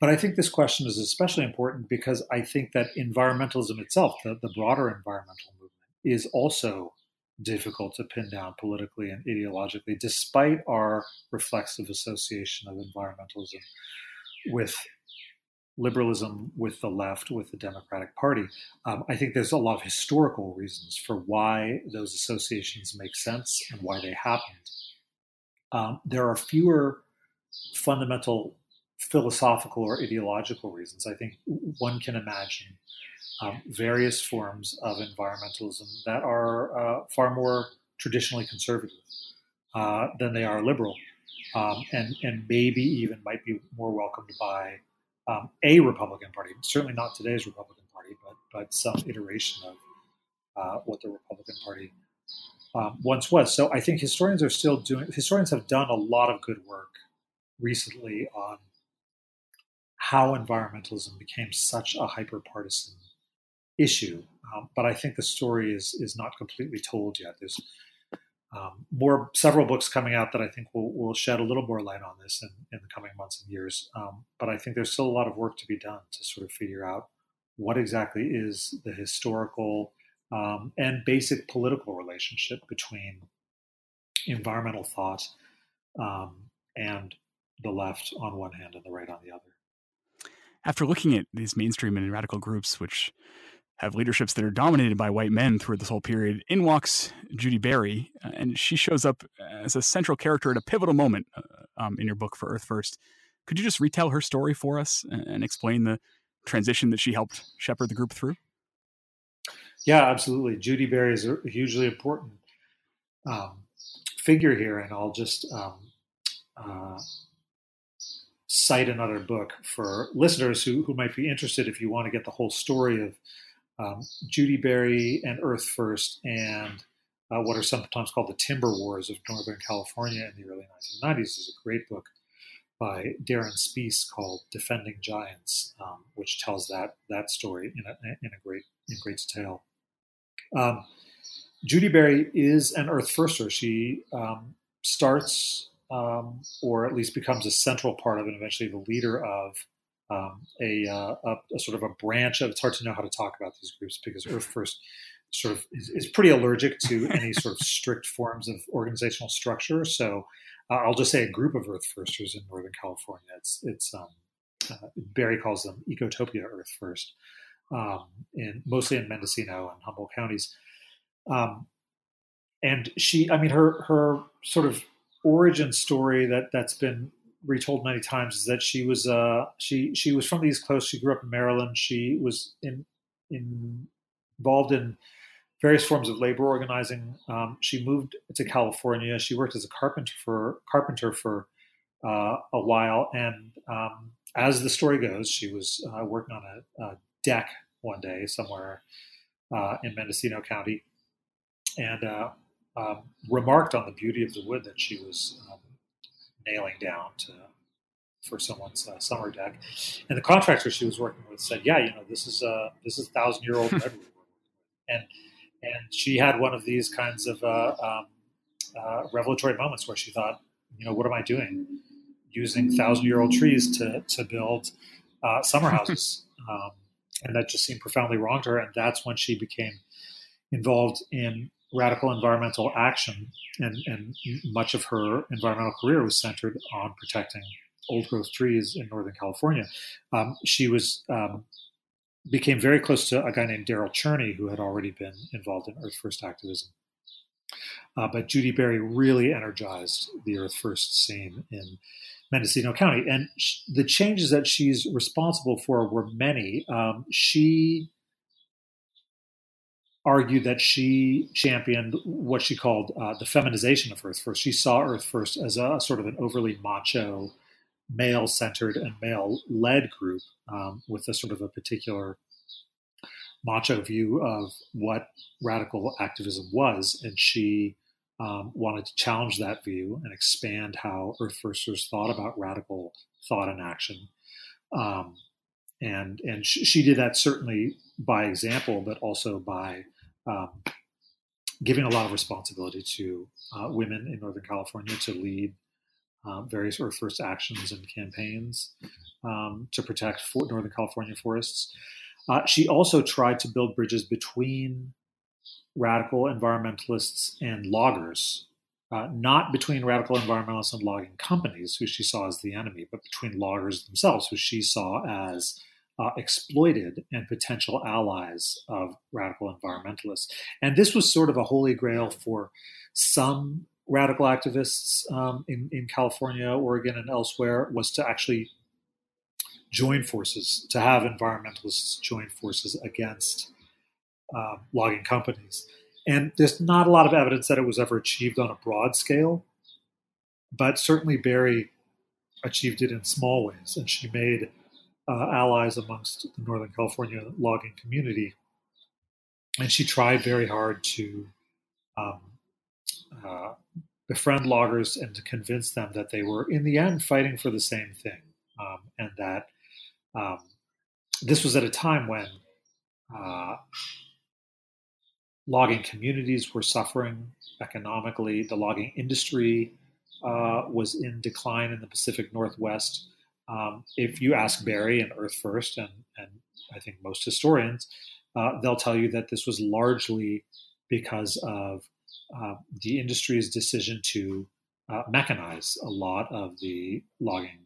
But I think this question is especially important because I think that environmentalism itself, the, the broader environmental movement, is also difficult to pin down politically and ideologically, despite our reflexive association of environmentalism with liberalism, with the left, with the Democratic Party. Um, I think there's a lot of historical reasons for why those associations make sense and why they happened. Um, there are fewer fundamental philosophical or ideological reasons. I think one can imagine um, various forms of environmentalism that are uh, far more traditionally conservative uh, than they are liberal, um, and, and maybe even might be more welcomed by Um, a Republican Party, certainly not today's Republican Party, but but some iteration of uh, what the Republican Party um, once was. So I think historians are still doing, historians have done a lot of good work recently on how environmentalism became such a hyper-partisan issue. Um, but I think the story is is not completely told yet. There's Um, more, several books coming out that I think will, will shed a little more light on this in, in the coming months and years. Um, but I think there's still a lot of work to be done to sort of figure out what exactly is the historical um, and basic political relationship between environmental thought um, and the left on one hand and the right on the other. After looking at these mainstream and radical groups, which have leaderships that are dominated by white men throughout this whole period, in walks Judi Bari, uh, and she shows up as a central character at a pivotal moment uh, um, in your book for Earth First. Could you just retell her story for us and, and explain the transition that she helped shepherd the group through? Yeah, absolutely. Judi Bari is a hugely important um, figure here, and I'll just um, uh, cite another book for listeners who, who might be interested if you want to get the whole story of Um, Judi Bari and Earth First and uh, what are sometimes called the Timber Wars of Northern California in the early nineteen nineties. There's a great book by Darren Speece called Defending Giants, um, which tells that that story in a, in a great in great detail. Um, Judi Bari is an Earth Firster. She um, starts um, or at least becomes a central part of and eventually the leader of Um, a, uh, a, a sort of a branch of, it's hard to know how to talk about these groups because Earth First sort of is, is pretty allergic to any sort of strict forms of organizational structure. So uh, I'll just say a group of Earth Firsters in Northern California. It's, it's um, uh, Bari calls them Ecotopia Earth First. um, in mostly in Mendocino and Humboldt counties. Um, and she, I mean, her her sort of origin story that that's been retold many times is that she was uh she she was from the East Coast. She grew up in Maryland. She was in in involved in various forms of labor organizing. Um, she moved to California. She worked as a carpenter for carpenter for uh, a while. And um, as the story goes, she was uh, working on a, a deck one day somewhere uh, in Mendocino County, and uh, um, remarked on the beauty of the wood that she was um, nailing down to, for someone's uh, summer deck. And the contractor she was working with said, "Yeah, you know, this is uh, this is thousand year old redwood," and And she had one of these kinds of uh, um, uh, revelatory moments where she thought, you know, what am I doing? Using thousand-year-old trees to to build uh, summer houses. um, and that just seemed profoundly wrong to her. And that's when she became involved in radical environmental action. And, and much of her environmental career was centered on protecting old-growth trees in Northern California. Um, she was... Um, became very close to a guy named Daryl Cherney, who had already been involved in Earth First activism. Uh, but Judi Bari really energized the Earth First scene in Mendocino County. And sh- the changes that she's responsible for were many. Um, she argued that she championed what she called uh, the feminization of Earth First. She saw Earth First as a sort of an overly macho, male-centered and male-led group um, with a sort of a particular macho view of what radical activism was. And she um, wanted to challenge that view and expand how Earth Firsters thought about radical thought and action. Um, and and she, she did that certainly by example, but also by um, giving a lot of responsibility to uh, women in Northern California to lead Um, various Earth First actions and campaigns um, to protect for Northern California forests. Uh, she also tried to build bridges between radical environmentalists and loggers, uh, not between radical environmentalists and logging companies, who she saw as the enemy, but between loggers themselves, who she saw as uh, exploited and potential allies of radical environmentalists. And this was sort of a holy grail for some radical activists um, in, in California, Oregon, and elsewhere, was to actually join forces, to have environmentalists join forces against um, logging companies. And there's not a lot of evidence that it was ever achieved on a broad scale, but certainly Bari achieved it in small ways. And she made uh, allies amongst the Northern California logging community. And she tried very hard to um, Uh, befriend loggers and to convince them that they were, in the end, fighting for the same thing. Um, and that um, this was at a time when uh, logging communities were suffering economically. The logging industry uh, was in decline in the Pacific Northwest. Um, if you ask Bari and Earth First, and, and I think most historians, uh, they'll tell you that this was largely because of Uh, the industry's decision to uh, mechanize a lot of the logging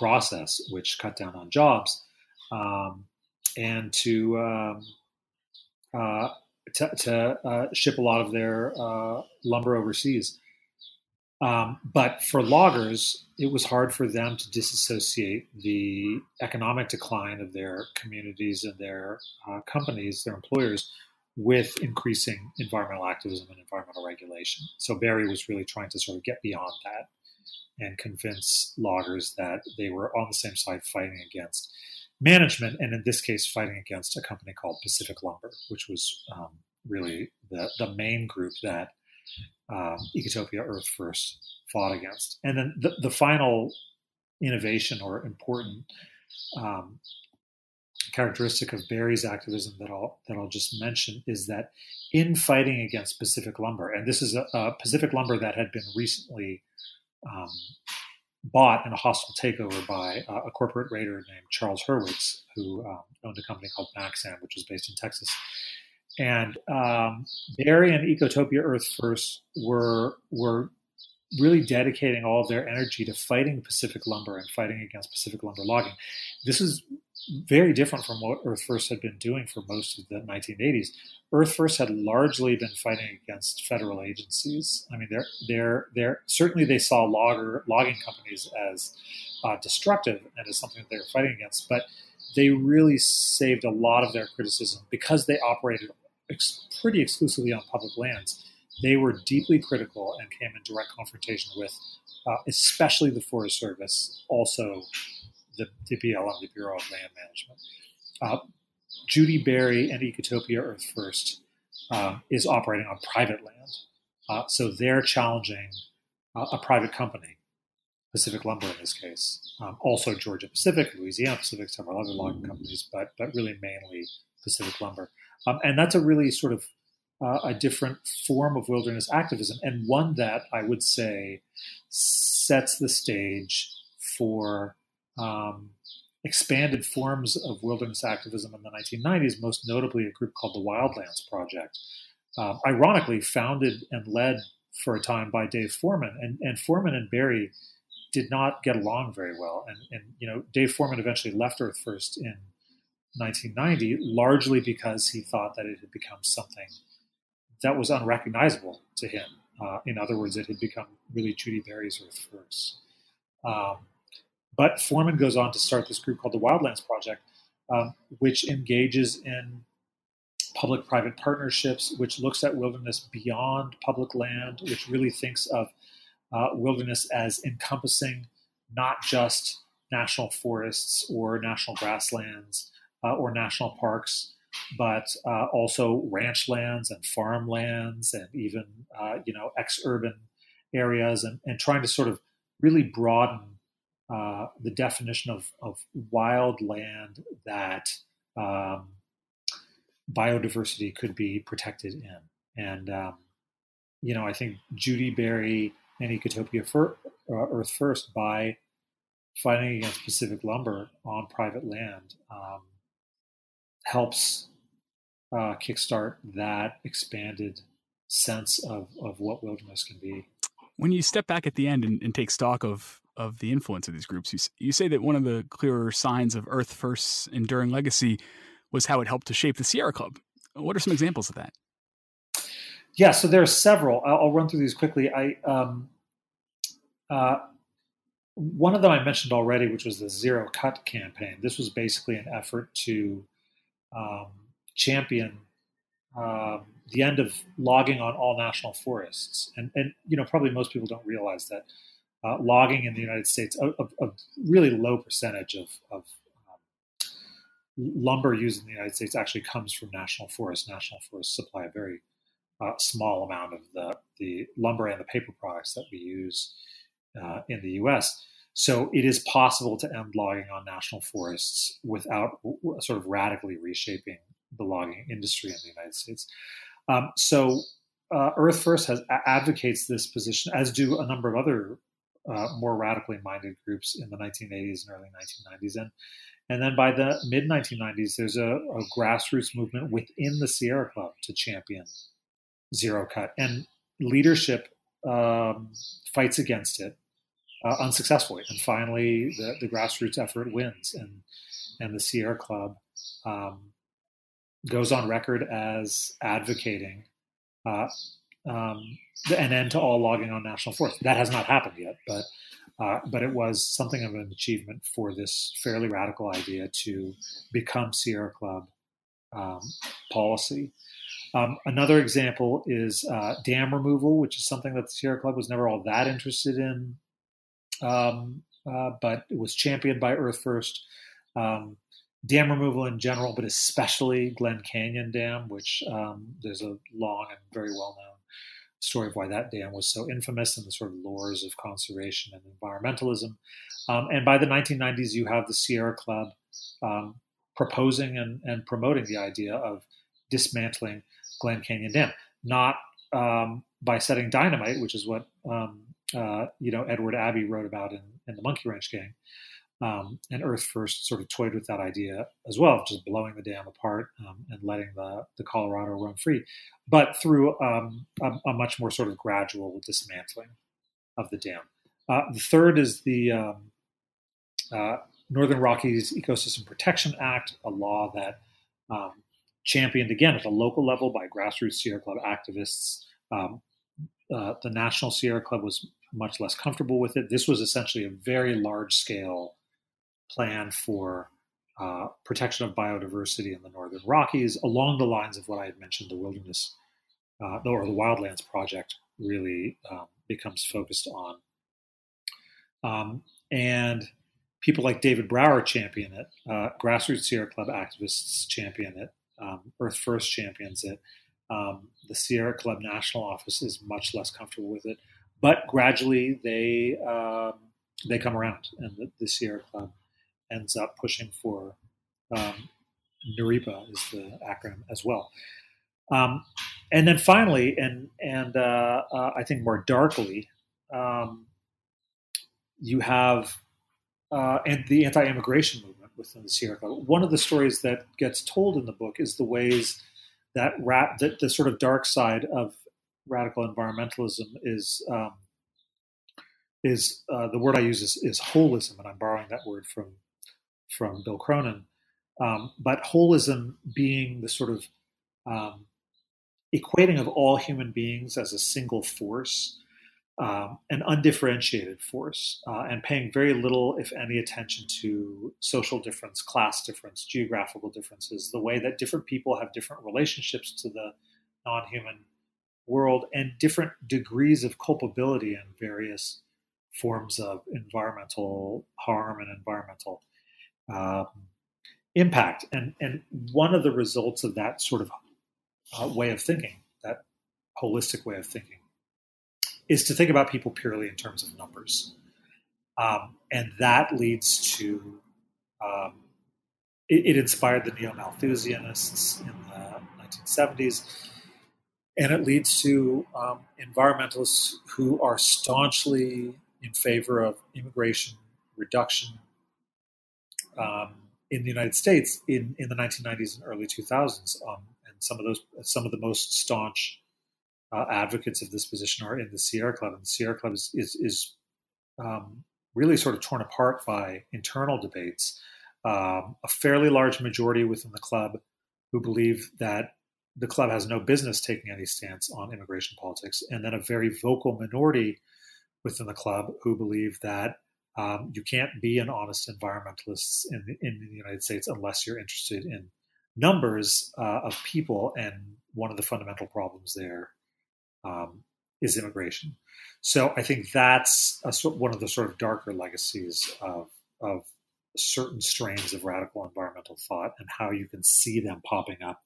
process, which cut down on jobs, um, and to um, uh, to, to uh, ship a lot of their uh, lumber overseas. Um, but for loggers, it was hard for them to disassociate the economic decline of their communities and their uh, companies, their employers, with increasing environmental activism and environmental regulation. So Bari was really trying to sort of get beyond that and convince loggers that they were on the same side fighting against management, and in this case, fighting against a company called Pacific Lumber, which was um, really the, the main group that um, Ecotopia Earth First fought against. And then the, the final innovation or important um characteristic of Bari's activism that I'll that I'll just mention is that in fighting against Pacific Lumber, and this is a, a Pacific Lumber that had been recently um, bought in a hostile takeover by uh, a corporate raider named Charles Hurwitz, who um, owned a company called Maxam, which was based in Texas. And um, Bari and Ecotopia Earth First were were really dedicating all of their energy to fighting Pacific Lumber and fighting against Pacific Lumber logging. This is very different from what Earth First had been doing for most of the nineteen eighties. Earth First had largely been fighting against federal agencies. I mean, they're, they're, they're, certainly they saw logger, logging companies as uh, destructive and as something that they were fighting against, but they really saved a lot of their criticism because they operated ex- pretty exclusively on public lands. They were deeply critical and came in direct confrontation with uh, especially the Forest Service, also the, the B L M, the Bureau of Land Management. Uh, Judi Bari and Ecotopia Earth First uh, is operating on private land. Uh, so they're challenging uh, a private company, Pacific Lumber in this case, um, also Georgia Pacific, Louisiana Pacific, several other logging companies, but but really mainly Pacific Lumber. Um, and that's a really sort of Uh, a different form of wilderness activism, and one that I would say sets the stage for um, expanded forms of wilderness activism in the nineteen nineties, most notably a group called the Wildlands Project, uh, ironically founded and led for a time by Dave Foreman. And, and Foreman and Bari did not get along very well. And, and you know, Dave Foreman eventually left Earth First in nineteen ninety, largely because he thought that it had become something that was unrecognizable to him. Uh, in other words, it had become really Judi Bari's Earth First. Um, but Foreman goes on to start this group called the Wildlands Project, um, which engages in public-private partnerships, which looks at wilderness beyond public land, which really thinks of uh, wilderness as encompassing not just national forests or national grasslands uh, or national parks, but uh, also ranch lands and farmlands and even, uh, you know, ex-urban areas, and, and trying to sort of really broaden uh, the definition of, of wild land that um, biodiversity could be protected in. And, um, you know, I think Judi Bari and Ecotopia Fir- uh, Earth First, by fighting against Pacific Lumber on private land, um, helps uh, kickstart that expanded sense of, of what wilderness can be. When you step back at the end and, and take stock of, of the influence of these groups, you, you say that one of the clearer signs of Earth First's enduring legacy was how it helped to shape the Sierra Club. What are some examples of that? Yeah, so there are several. I'll, I'll run through these quickly. I um, uh, one of them I mentioned already, which was the Zero Cut campaign. This was basically an effort to Um, champion um, the end of logging on all national forests, and and you know probably most people don't realize that uh, logging in the United States, a, a, a really low percentage of, of um, lumber used in the United States actually comes from national forests. National forests supply a very uh, small amount of the the lumber and the paper products that we use uh, in the U S. So it is possible to end logging on national forests without sort of radically reshaping the logging industry in the United States. Um, so uh, Earth First has advocates this position, as do a number of other uh, more radically minded groups in the nineteen eighties and early nineteen nineties. And and then by the mid nineteen nineties, there's a, a grassroots movement within the Sierra Club to champion Zero Cut. And leadership um, fights against it. Uh, unsuccessfully, and finally the, the grassroots effort wins, and and the Sierra Club um, goes on record as advocating uh, um, an end to all logging on national forests. That has not happened yet, but uh, but it was something of an achievement for this fairly radical idea to become Sierra Club um, policy. Um, another example is uh, dam removal, which is something that the Sierra Club was never all that interested in. Um, uh, but it was championed by Earth First. Um, dam removal in general, but especially Glen Canyon Dam, which um, there's a long and very well-known story of why that dam was so infamous and the sort of lures of conservation and environmentalism. Um, and by the nineteen nineties, you have the Sierra Club um, proposing and, and promoting the idea of dismantling Glen Canyon Dam, not um, by setting dynamite, which is what um, Uh, you know, Edward Abbey wrote about in, in the Monkey Wrench Gang. Um, and Earth First sort of toyed with that idea as well, just blowing the dam apart um, and letting the, the Colorado run free, but through um, a, a much more sort of gradual dismantling of the dam. Uh, the third is the um, uh, Northern Rockies Ecosystem Protection Act, a law that um, championed, again, at the local level by grassroots Sierra Club activists. Um, uh, the National Sierra Club was much less comfortable with it. This was essentially a very large-scale plan for uh, protection of biodiversity in the Northern Rockies, along the lines of what I had mentioned, the Wilderness uh, or the Wildlands Project really um, becomes focused on. Um, and people like David Brower champion it, uh, grassroots Sierra Club activists champion it, um, Earth First champions it. Um, the Sierra Club National Office is much less comfortable with it, but gradually they um, they come around, and the, the Sierra Club ends up pushing for um, NREPA is the acronym as well. Um, and then finally, and and uh, uh, I think more darkly, um, you have uh, and the anti-immigration movement within the Sierra Club. One of the stories that gets told in the book is the ways that ra- that the sort of dark side of radical environmentalism is um, is uh, the word I use is, is holism, and I'm borrowing that word from from Bill Cronin. Um, but holism being the sort of um, equating of all human beings as a single force, um, an undifferentiated force, uh, and paying very little, if any, attention to social difference, class difference, geographical differences, the way that different people have different relationships to the non-human world and different degrees of culpability in various forms of environmental harm and environmental um, impact. And, and one of the results of that sort of uh, way of thinking, that holistic way of thinking, is to think about people purely in terms of numbers. Um, and that leads to, um, it, it inspired the neo-Malthusianists in the nineteen seventies. And it leads to um, environmentalists who are staunchly in favor of immigration reduction um, in the United States in, in the nineteen nineties and early two thousands. Um, and some of those, some of the most staunch uh, advocates of this position are in the Sierra Club. And the Sierra Club is is, is um, really sort of torn apart by internal debates. Um, a fairly large majority within the club who believe that the club has no business taking any stance on immigration politics, and then a very vocal minority within the club who believe that um, you can't be an honest environmentalist in the, in the United States unless you're interested in numbers uh, of people, and one of the fundamental problems there um, is immigration. So I think that's a, one of the sort of darker legacies of, of certain strains of radical environmental thought and how you can see them popping up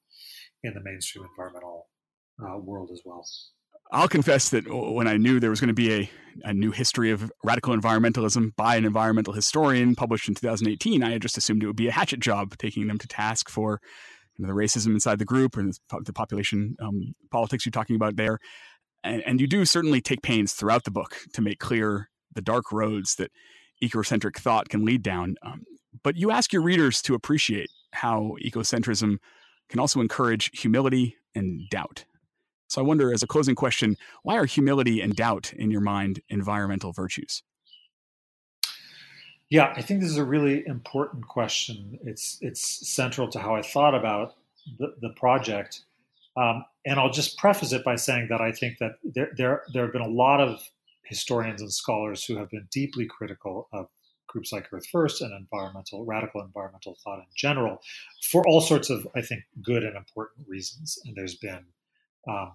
in the mainstream environmental uh, world as well. I'll confess that when I knew there was going to be a, a new history of radical environmentalism by an environmental historian published in two thousand eighteen, I had just assumed it would be a hatchet job, taking them to task for you know, the racism inside the group and the population um, politics you're talking about there. And, and you do certainly take pains throughout the book to make clear the dark roads that ecocentric thought can lead down. Um, but you ask your readers to appreciate how ecocentrism can also encourage humility and doubt. So I wonder, as a closing question, why are humility and doubt, in your mind, environmental virtues? Yeah, I think this is a really important question. It's it's central to how I thought about the, the project. Um, and I'll just preface it by saying that I think that there, there there have been a lot of historians and scholars who have been deeply critical of groups like Earth First and environmental, radical environmental thought in general, for all sorts of, I think, good and important reasons. And there's been um,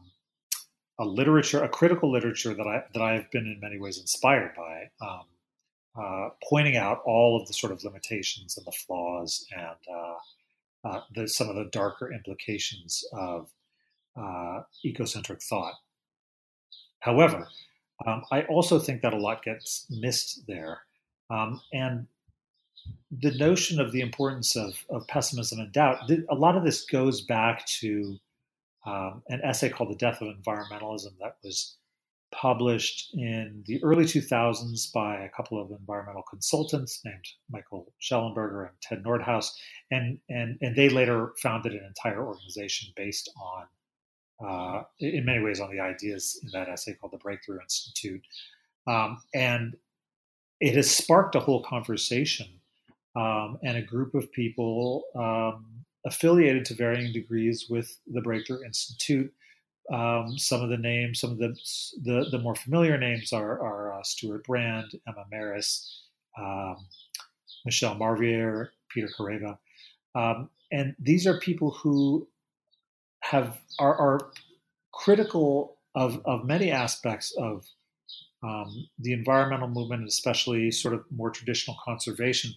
a literature, a critical literature that I that I have been in many ways inspired by, um, uh, pointing out all of the sort of limitations and the flaws and uh, uh, the, some of the darker implications of uh, ecocentric thought. However, um, I also think that a lot gets missed there. Um, and the notion of the importance of, of pessimism and doubt, th- a lot of this goes back to um, an essay called The Death of Environmentalism that was published in the early two thousands by a couple of environmental consultants named Michael Schellenberger and Ted Nordhaus. And, and, and they later founded an entire organization based on, uh, in many ways, on the ideas in that essay called The Breakthrough Institute. Um, and It has sparked a whole conversation um, and a group of people um, affiliated to varying degrees with the Breakthrough Institute. Um, some of the names, some of the the, the more familiar names are, are uh, Stuart Brand, Emma Maris, um, Michelle Marvier, Peter Careva. Um, and these are people who have are, are critical of, of many aspects of um, the environmental movement, and especially sort of more traditional conservation.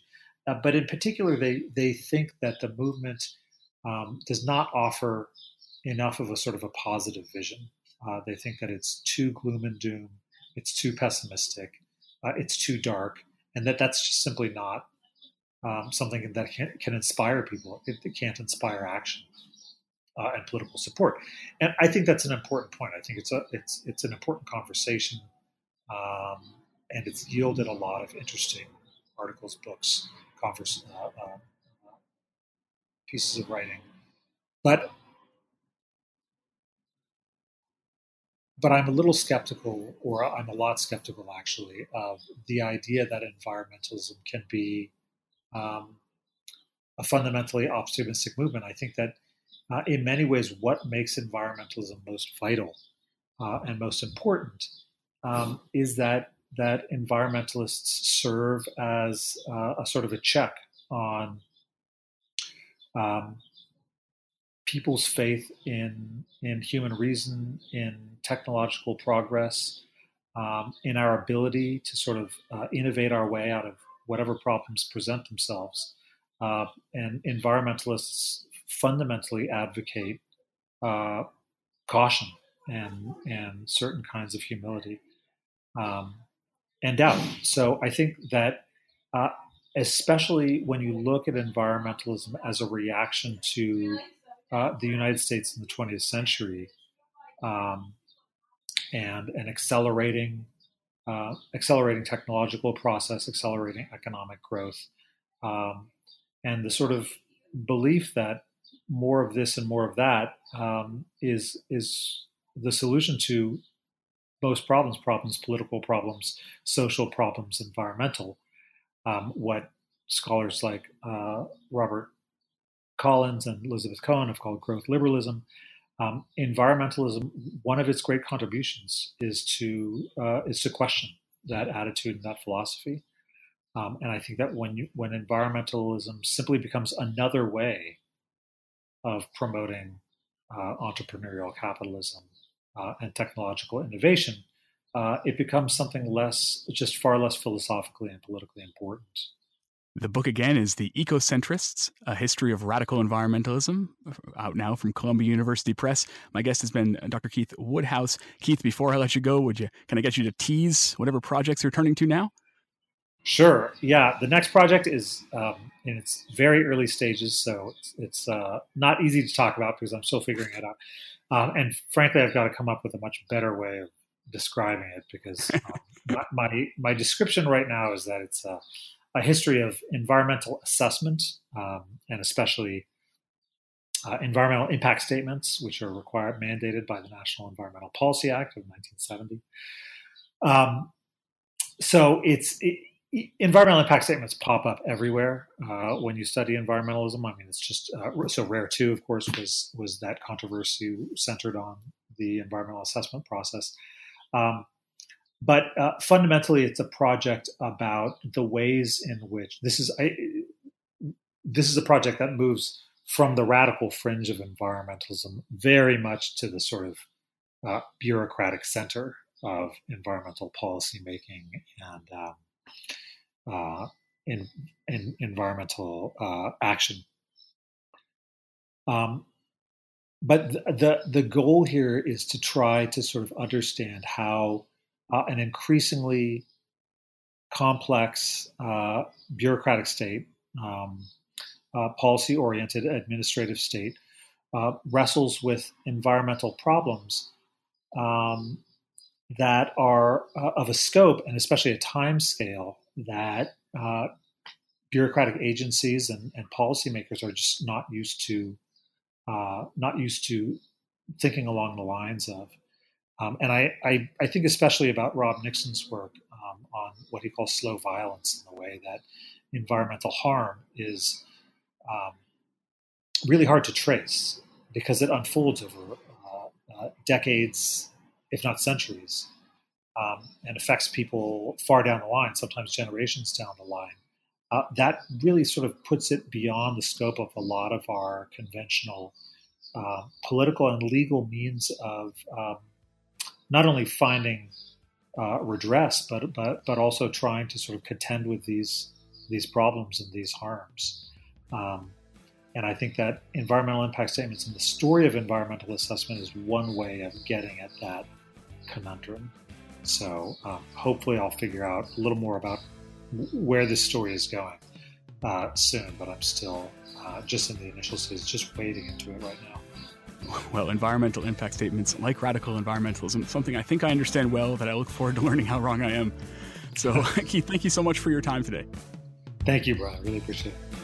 Uh, but in particular, they, they think that the movement um, does not offer enough of a sort of a positive vision. Uh, they think that it's too gloom and doom, it's too pessimistic, uh, it's too dark, and that that's just simply not um, something that can, can inspire people. It, it can't inspire action uh, and political support. And I think that's an important point. I think it's a it's it's an important conversation, um, and it's yielded a lot of interesting articles, books, converse, uh, uh, pieces of writing, but. But I'm a little skeptical, or I'm a lot skeptical, actually, of the idea that environmentalism can be um, a fundamentally optimistic movement. I think that uh, in many ways, what makes environmentalism most vital uh, and most important um, is that that environmentalists serve as uh, a sort of a check on um, people's faith in in human reason, in technological progress, um, in our ability to sort of uh, innovate our way out of whatever problems present themselves. Uh, and environmentalists fundamentally advocate uh, caution and and certain kinds of humility um, and doubt. So I think that uh, especially when you look at environmentalism as a reaction to Uh, the United States in the twentieth century, um, and an accelerating, uh, accelerating technological process, accelerating economic growth, um, and the sort of belief that more of this and more of that um, is is the solution to most problems, problems, political problems, social problems, environmental. Um, what scholars like uh, Robert Collins and Elizabeth Cohen have called growth liberalism. Um, environmentalism, one of its great contributions is to uh, is to question that attitude and that philosophy. Um, and I think that when you, when environmentalism simply becomes another way of promoting uh, entrepreneurial capitalism uh, and technological innovation, uh, it becomes something less, just far less philosophically and politically important. The book, again, is The Ecocentrists, A History of Radical Environmentalism, out now from Columbia University Press. My guest has been Doctor Keith Woodhouse. Keith, before I let you go, would you can I get you to tease whatever projects you're turning to now? Sure. Yeah. The next project is um, in its very early stages, so it's, it's uh, not easy to talk about because I'm still figuring it out. Um, and frankly, I've got to come up with a much better way of describing it because um, my, my my description right now is that it's... Uh, a history of environmental assessment, um, and especially uh, environmental impact statements, which are required, mandated by the National Environmental Policy Act of nineteen seventy. Um, so it's it, environmental impact statements pop up everywhere uh, when you study environmentalism. I mean, it's just uh, so rare too, of course, was, was that controversy centered on the environmental assessment process. Um, But uh, fundamentally, it's a project about the ways in which this is I, this is a project that moves from the radical fringe of environmentalism very much to the sort of uh, bureaucratic center of environmental policymaking and um, uh, in, in environmental uh, action. Um, but the, the the goal here is to try to sort of understand how Uh, an increasingly complex uh, bureaucratic state, um, uh, policy-oriented administrative state, uh, wrestles with environmental problems um, that are uh, of a scope and especially a time scale that uh, bureaucratic agencies and, and policymakers are just not used to, uh, not used to thinking along the lines of. Um, and I, I, I think especially about Rob Nixon's work um, on what he calls slow violence, in the way that environmental harm is um, really hard to trace because it unfolds over uh, uh, decades, if not centuries, um, and affects people far down the line, sometimes generations down the line. Uh, that really sort of puts it beyond the scope of a lot of our conventional uh, political and legal means of um, not only finding uh, redress, but, but but also trying to sort of contend with these these problems and these harms. Um, and I think that environmental impact statements and the story of environmental assessment is one way of getting at that conundrum. So um, hopefully I'll figure out a little more about where this story is going uh, soon, but I'm still uh, just in the initial stages, just wading into it right now. Well, environmental impact statements, like radical environmentalism, something I think I understand well, that I look forward to learning how wrong I am. So, Keith, thank you so much for your time today. Thank you, Brian. Really appreciate it.